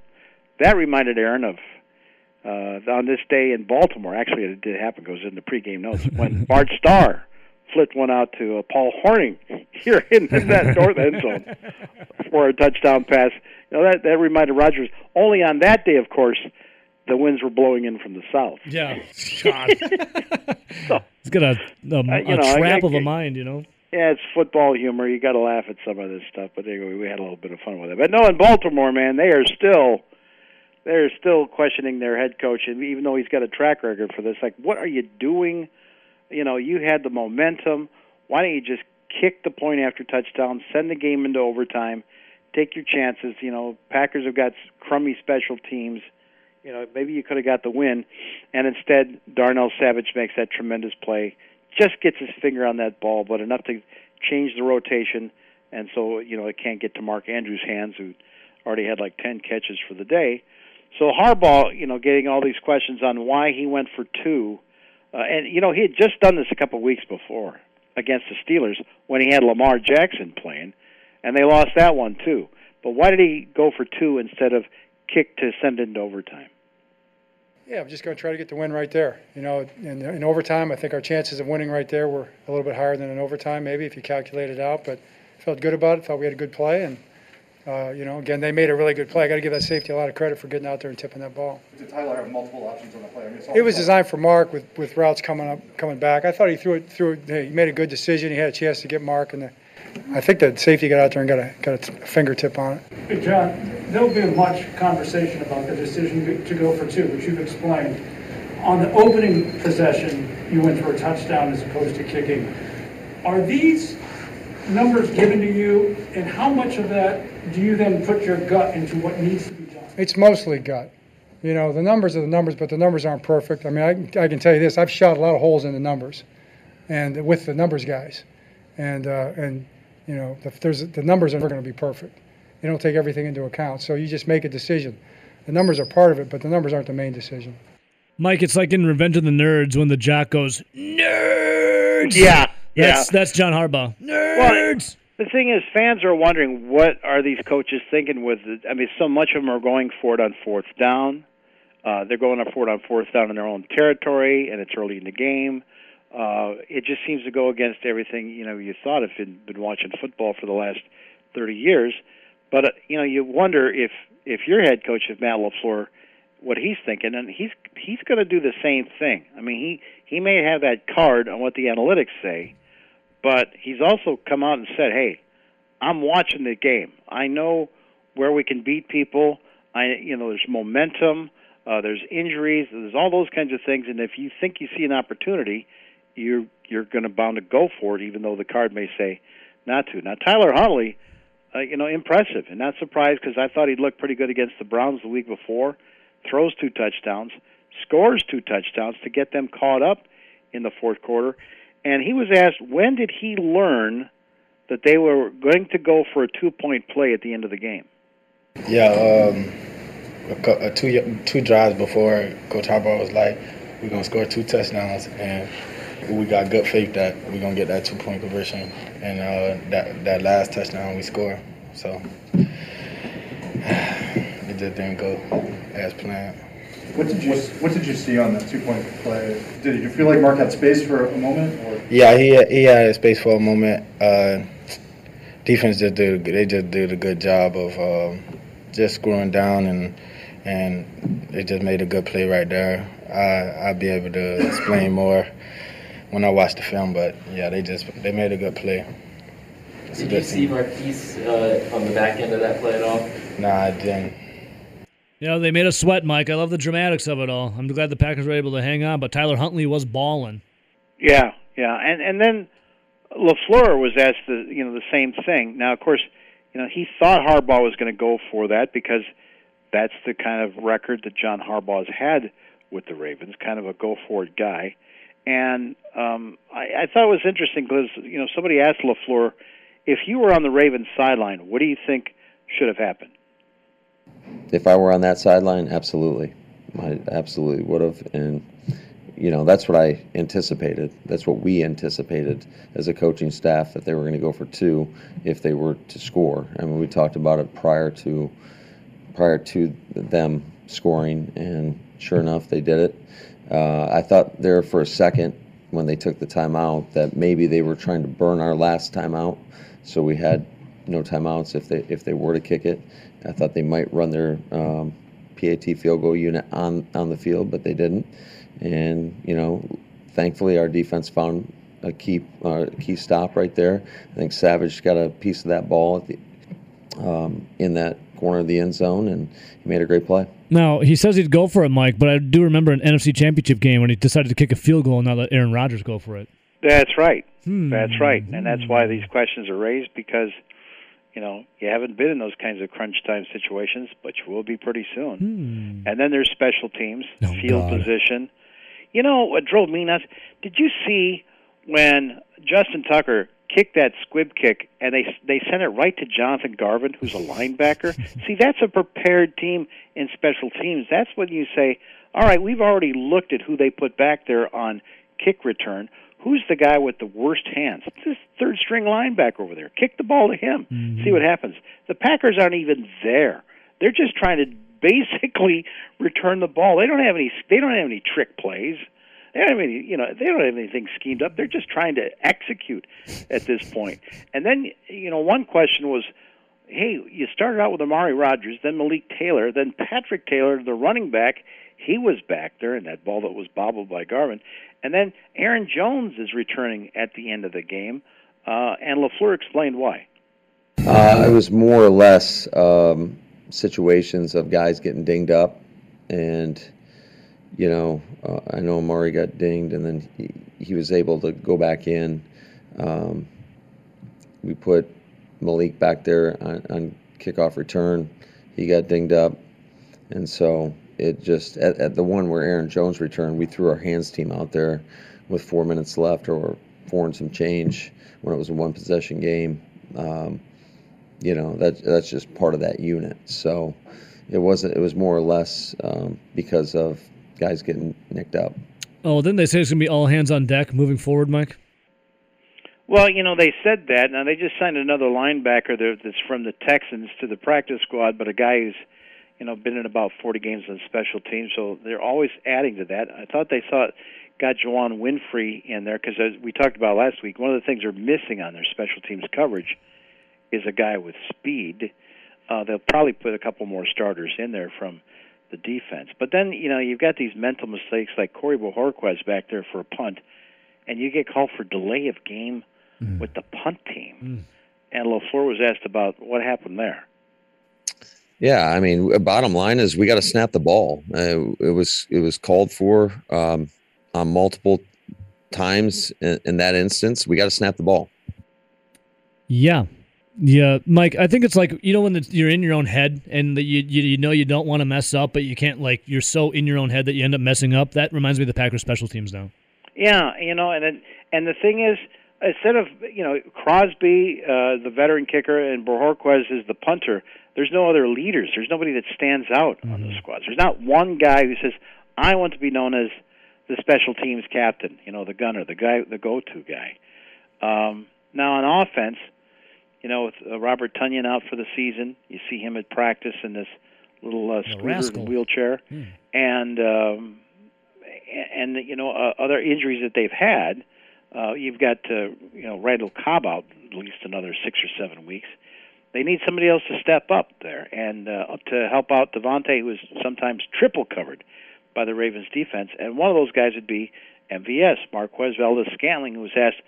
that reminded Aaron of on this day in Baltimore. Actually, it did happen. Goes in the pregame notes when Bart Starr flipped one out to Paul Hornung here in that north end zone for a touchdown pass. You know, that reminded Rodgers. Only on that day, of course, the winds were blowing in from the south. Yeah, God, so, it's got a trap of a mind, you know. Yeah, it's football humor. You got to laugh at some of this stuff, but anyway, we had a little bit of fun with it. But no, in Baltimore, man, they're still questioning their head coach, and even though he's got a track record for this, like, what are you doing? You know, you had the momentum. Why don't you just kick the point after touchdown, send the game into overtime, take your chances? You know, Packers have got crummy special teams. You know, maybe you could have got the win, and instead Darnell Savage makes that tremendous play. Just gets his finger on that ball, but enough to change the rotation, and so, you know, it can't get to Mark Andrews' hands, who already had like 10 catches for the day. So Harbaugh, you know, getting all these questions on why he went for two, and, you know, he had just done this a couple weeks before against the Steelers when he had Lamar Jackson playing, and they lost that one too. But why did he go for two instead of kick to send it into overtime? Yeah, I'm just going to try to get the win right there. You know, in overtime, I think our chances of winning right there were a little bit higher than in overtime, maybe, if you calculate it out. But felt good about it, felt we had a good play. And, you know, again, they made a really good play. I got to give that safety a lot of credit for getting out there and tipping that ball. Did Tyler have multiple options on the play? I mean, it was designed for Mark with routes coming back. I thought he threw it. He made a good decision. He had a chance to get Mark. And I think that safety got out there and got a fingertip on it. Hey, John, there'll be much conversation about the decision to go for two, which you've explained. On the opening possession, you went for a touchdown as opposed to kicking. Are these numbers given to you, and how much of that do you then put your gut into what needs to be done? It's mostly gut. You know, the numbers are the numbers, but the numbers aren't perfect. I mean, I can tell you this. I've shot a lot of holes in the numbers and with the numbers guys. And you know, the numbers are never going to be perfect. They don't take everything into account, so you just make a decision. The numbers are part of it, but the numbers aren't the main decision. Mike, it's like in Revenge of the Nerds when the jock goes, nerds! Yeah. That's John Harbaugh. Nerds! Well, the thing is, fans are wondering, what are these coaches thinking with it? I mean, so much of them are going for it on fourth down. They're going for it on fourth down in their own territory, and it's early in the game. It just seems to go against everything, you know, you thought if you'd been watching football for the last 30 years. But, you know, you wonder if your head coach, if Matt LaFleur, what he's thinking, and he's going to do the same thing. I mean, he may have that card on what the analytics say, but he's also come out and said, hey, I'm watching the game. I know where we can beat people. You know, there's momentum. There's injuries. There's all those kinds of things. And if you think you see an opportunity, you're going to bound to go for it, even though the card may say not to. Now, Tyler Huntley, you know, impressive, and not surprised because I thought he looked pretty good against the Browns the week before, throws two touchdowns, scores two touchdowns to get them caught up in the fourth quarter. And he was asked, when did he learn that they were going to go for a two-point play at the end of the game? Two drives before, Coach Harbaugh was like, we're going to score two touchdowns, and we got good faith that we're going to get that two-point conversion and that last touchdown we scored. So it just didn't go as planned. What did you see on that two-point play? Did you feel like Mark had space for a moment? Or? Yeah, he had space for a moment. Defense just did a good job of just screwing down, and they just made a good play right there. I'll be able to explain more when I watch the film, but yeah, they made a good play. Did you see Marquise on the back end of that play at all? Nah, I didn't. You know, they made us sweat, Mike. I love the dramatics of it all. I'm glad the Packers were able to hang on, but Tyler Huntley was balling. Yeah, and then LaFleur was asked the same thing. Now, of course, he thought Harbaugh was going to go for that because that's the kind of record that John Harbaugh's had with the Ravens, kind of a go-for-it guy. And I thought it was interesting because somebody asked LaFleur, if you were on the Ravens sideline, what do you think should have happened? If I were on that sideline, absolutely. I absolutely would have. And, that's what I anticipated. That's what we anticipated as a coaching staff, that they were going to go for two if they were to score. I mean, we talked about it prior to them scoring, and sure enough, they did it. I thought there for a second when they took the timeout that maybe they were trying to burn our last timeout, so we had no timeouts if they were to kick it. I thought they might run their PAT field goal unit on the field, but they didn't. And thankfully our defense found a key stop right there. I think Savage got a piece of that ball at the in that corner of the end zone, and he made a great play. Now, he says he'd go for it, Mike, but I do remember an NFC Championship game when he decided to kick a field goal and not let Aaron Rodgers go for it. That's right. That's right. And that's why these questions are raised, because you haven't been in those kinds of crunch time situations, but you will be pretty soon. And then there's special teams, position. You know what drove me nuts? Did you see when Justin Tucker kicked that squib kick and they sent it right to Jonathan Garvin, who's a linebacker? See, that's a prepared team in special teams. That's when you say, all right, we've already looked at who they put back there on kick return. Who's the guy with the worst hands? It's this third-string linebacker over there. Kick the ball to him. See what happens. The Packers aren't even there. They're just trying to basically return the ball. They don't have any trick plays. They don't have anything schemed up. They're just trying to execute at this point. And then, one question was, hey, you started out with Amari Rodgers, then Malik Taylor, then Patrick Taylor, the running back. He was back there in that ball that was bobbled by Garvin. And then Aaron Jones is returning at the end of the game, and LaFleur explained why. It was more or less situations of guys getting dinged up. And, I know Amari got dinged, and then he was able to go back in. We put Malik back there on kickoff return. He got dinged up, and so... It just, at the one where Aaron Jones returned, we threw our hands team out there with 4 minutes left or 4 and some change when it was a one-possession game. That's just part of that unit. So it was more or less because of guys getting nicked up. Oh, didn't they say it's going to be all hands on deck moving forward, Mike? Well, they said that. Now, they just signed another linebacker that's from the Texans to the practice squad, but a guy who's been in about 40 games on special teams, so they're always adding to that. I thought they got Juwan Winfrey in there because, as we talked about last week, one of the things they're missing on their special teams coverage is a guy with speed. They'll probably put a couple more starters in there from the defense. But then, you've got these mental mistakes like Corey Bojorquez back there for a punt, and you get called for delay of game with the punt team. And LaFleur was asked about what happened there. Yeah, I mean, bottom line is we got to snap the ball. It was called for on multiple times in that instance. We got to snap the ball. Yeah, Mike. I think it's like when you're in your own head and that you don't want to mess up, but you can't, like, you're so in your own head that you end up messing up. That reminds me of the Packers special teams now. Yeah, and the thing is, instead of Crosby, the veteran kicker, and Bojorquez is the punter. There's no other leaders. There's nobody that stands out on those squads. There's not one guy who says, I want to be known as the special teams captain, you know, the gunner, the guy, the go-to guy. Now on offense, you know, with Robert Tonyan out for the season, you see him at practice in this little scooter and wheelchair, and you know other injuries that they've had. You've got you know, Randall Cobb out at least another 6 or 7 weeks. They need somebody else to step up there and to help out Devontae, who is sometimes triple covered by the Ravens defense. And one of those guys would be MVS, Marquez Valdez-Scantling, who was asked,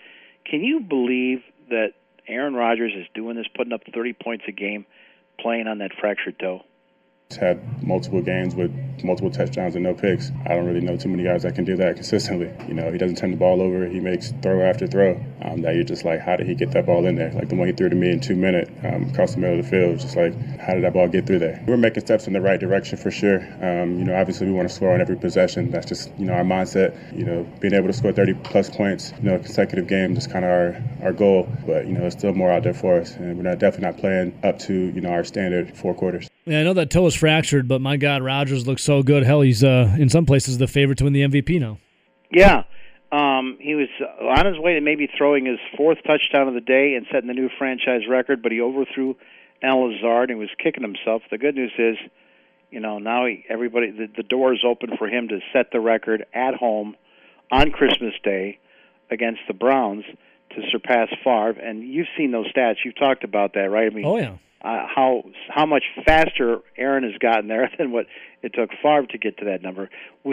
can you believe that Aaron Rodgers is doing this, putting up 30 points a game, playing on that fractured toe? He's had multiple games with multiple touchdowns and no picks. I don't really know too many guys that can do that consistently. You know, he doesn't turn the ball over. He makes throw after throw. That you're just like, how did he get that ball in there? Like the one he threw to me in 2 minutes across the middle of the field. Just like, how did that ball get through there? We're making steps in the right direction for sure. You know, obviously we want to score on every possession. That's just, you know, our mindset. You know, being able to score 30-plus points, you know, a consecutive game is kind of our goal. But, you know, it's still more out there for us. And we're not, definitely not playing up to, you know, our standard 4 quarters. Yeah, I know that toe was fractured, but my God, Rodgers looks so good. Hell, he's in some places the favorite to win the MVP now. Yeah, he was on his way to maybe throwing his 4th touchdown of the day and setting the new franchise record, but he overthrew Al Lazard and was kicking himself. The good news is, you know, now the door is open for him to set the record at home on Christmas Day against the Browns to surpass Favre. And you've seen those stats. You've talked about that, right? I mean, oh, yeah. How much faster Aaron has gotten there than what it took Favre to get to that number.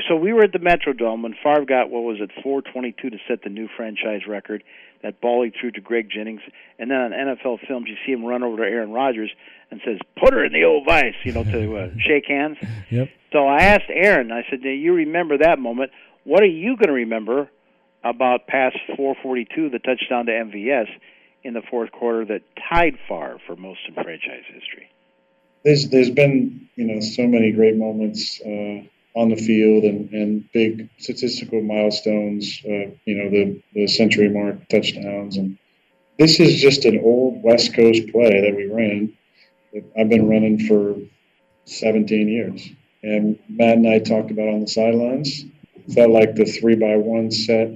So we were at the Metrodome when Favre got, 422 to set the new franchise record. That ball he threw to Greg Jennings. And then on NFL Films, you see him run over to Aaron Rodgers and says, put her in the old vice, you know, to shake hands. Yep. So I asked Aaron, I said, now you remember that moment. What are you going to remember about pass 442, the touchdown to MVS, in the 4th quarter that tied Favre for most in franchise history? There's been, you know, so many great moments on the field and big statistical milestones, you know, the century mark touchdowns. And this is just an old West Coast play that we ran that I've been running for 17 years. And Matt and I talked about on the sidelines. It felt like the 3-by-1 set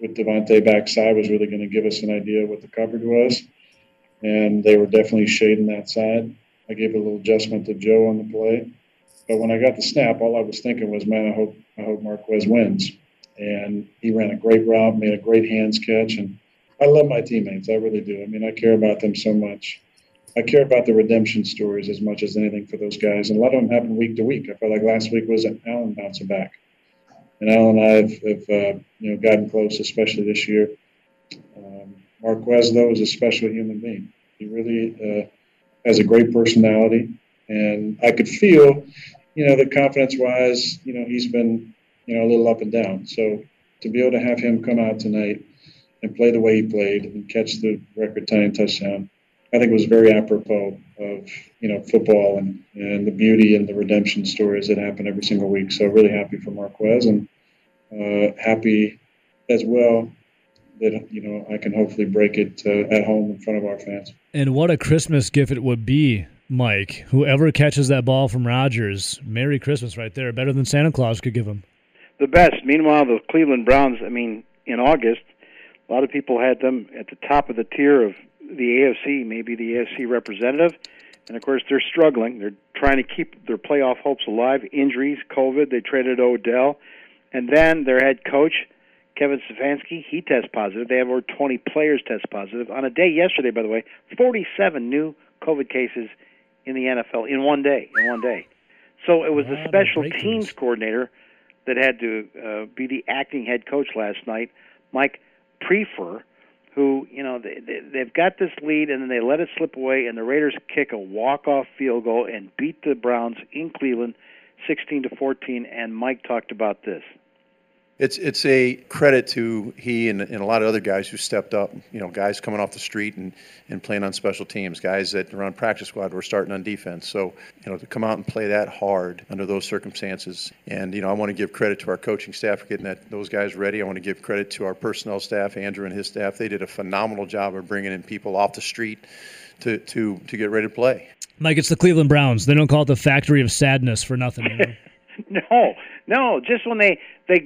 with Devontae backside was really going to give us an idea of what the coverage was. And they were definitely shading that side. I gave a little adjustment to Joe on the play. But when I got the snap, all I was thinking was, man, I hope Marquez wins. And he ran a great route, made a great hands catch. And I love my teammates. I really do. I mean, I care about them so much. I care about the redemption stories as much as anything for those guys. And a lot of them happen week to week. I felt like last week was Allen bouncing back. And Allen and I have you know, gotten close, especially this year. Marquez, though, is a special human being. He really has a great personality. And I could feel, you know, that confidence-wise, you know, he's been, you know, a little up and down. So to be able to have him come out tonight and play the way he played and catch the record-tying touchdown, I think was very apropos of, you know, football and the beauty and the redemption stories that happen every single week. So really happy for Marquez and happy as well that, you know, I can hopefully break it at home in front of our fans. And what a Christmas gift it would be, Mike. Whoever catches that ball from Rodgers, Merry Christmas right there. Better than Santa Claus could give him. The best. Meanwhile, the Cleveland Browns, I mean, in August, a lot of people had them at the top of the tier of the AFC, maybe the AFC representative. And, of course, they're struggling. They're trying to keep their playoff hopes alive. Injuries, COVID, they traded Odell. And then their head coach, Kevin Stefanski, he tests positive. They have over 20 players test positive. On a day yesterday, by the way, 47 new COVID cases in the NFL in one day. So it was the special teams coordinator that had to be the acting head coach last night, Mike Prefer, who, you know, they've got this lead, and then they let it slip away, and the Raiders kick a walk-off field goal and beat the Browns in Cleveland 16-14, and Mike talked about this. It's a credit to he and a lot of other guys who stepped up, you know, guys coming off the street and playing on special teams, guys that are on practice squad were starting on defense. So, you know, to come out and play that hard under those circumstances. And, you know, I want to give credit to our coaching staff for getting those guys ready. I want to give credit to our personnel staff, Andrew and his staff. They did a phenomenal job of bringing in people off the street to get ready to play. Mike, it's the Cleveland Browns. They don't call it the factory of sadness for nothing. You know? No, No, just when they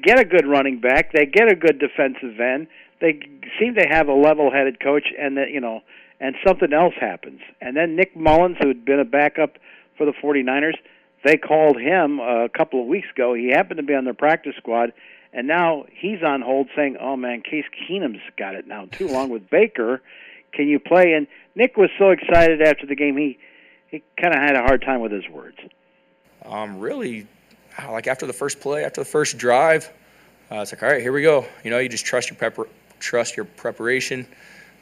get a good running back, they get a good defensive end, they seem to have a level-headed coach, and that, you know, and something else happens. And then Nick Mullins, who had been a backup for the 49ers, they called him a couple of weeks ago. He happened to be on their practice squad, and now he's on hold saying, oh, man, Case Keenum's got it now too long with Baker. Can you play? And Nick was so excited after the game, he kind of had a hard time with his words. Really, like after the first play, after the first drive, it's like, all right, here we go. You know, you just trust your preparation,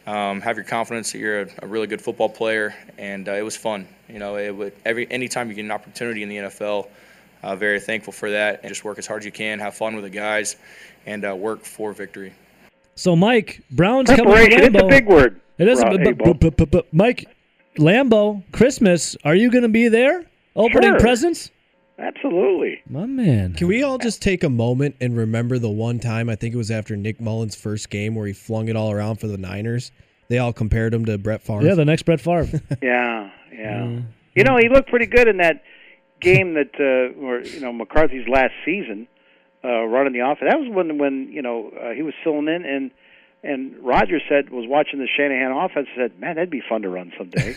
have your confidence that you're a really good football player, and it was fun. You know, anytime you get an opportunity in the NFL, very thankful for that, and just work as hard as you can, have fun with the guys, and work for victory. So, Mike, Browns coming to Lambeau. It's a big word. It is. But Mike, Lambeau, Christmas, are you going to be there? Opening sure. Presents? Absolutely. My man. Can we all just take a moment and remember the one time, I think it was after Nick Mullins' first game, where he flung it all around for the Niners? They all compared him to Brett Favre. Yeah, the next Brett Favre. Yeah. Mm. You know, he looked pretty good in that game that, McCarthy's last season. Running the offense. That was when he was filling in, and Rodgers was watching the Shanahan offense and said, man, that'd be fun to run someday.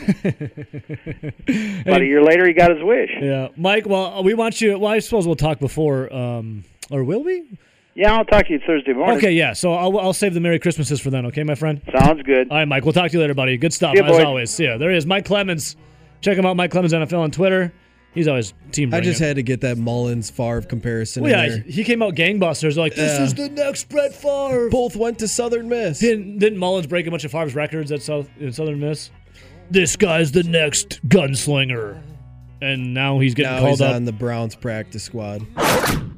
About a year later, he got his wish. Yeah. Mike, well, we want you – well, I suppose we'll talk before or will we? Yeah, I'll talk to you Thursday morning. Okay, yeah. So I'll save the Merry Christmases for then, okay, my friend? Sounds good. All right, Mike. We'll talk to you later, buddy. Good stuff, as always. Yeah, there he is, Mike Clemens. Check him out, Mike Clemens NFL on Twitter. He's always team. I just had to get that Mullins-Favre comparison. Well, in there. He came out gangbusters. Like, this is the next Brett Favre. Both went to Southern Miss. Didn't Mullins break a bunch of Favre's records at Southern Miss? This guy's the next gunslinger. And now he's getting called up. He's on the Browns practice squad.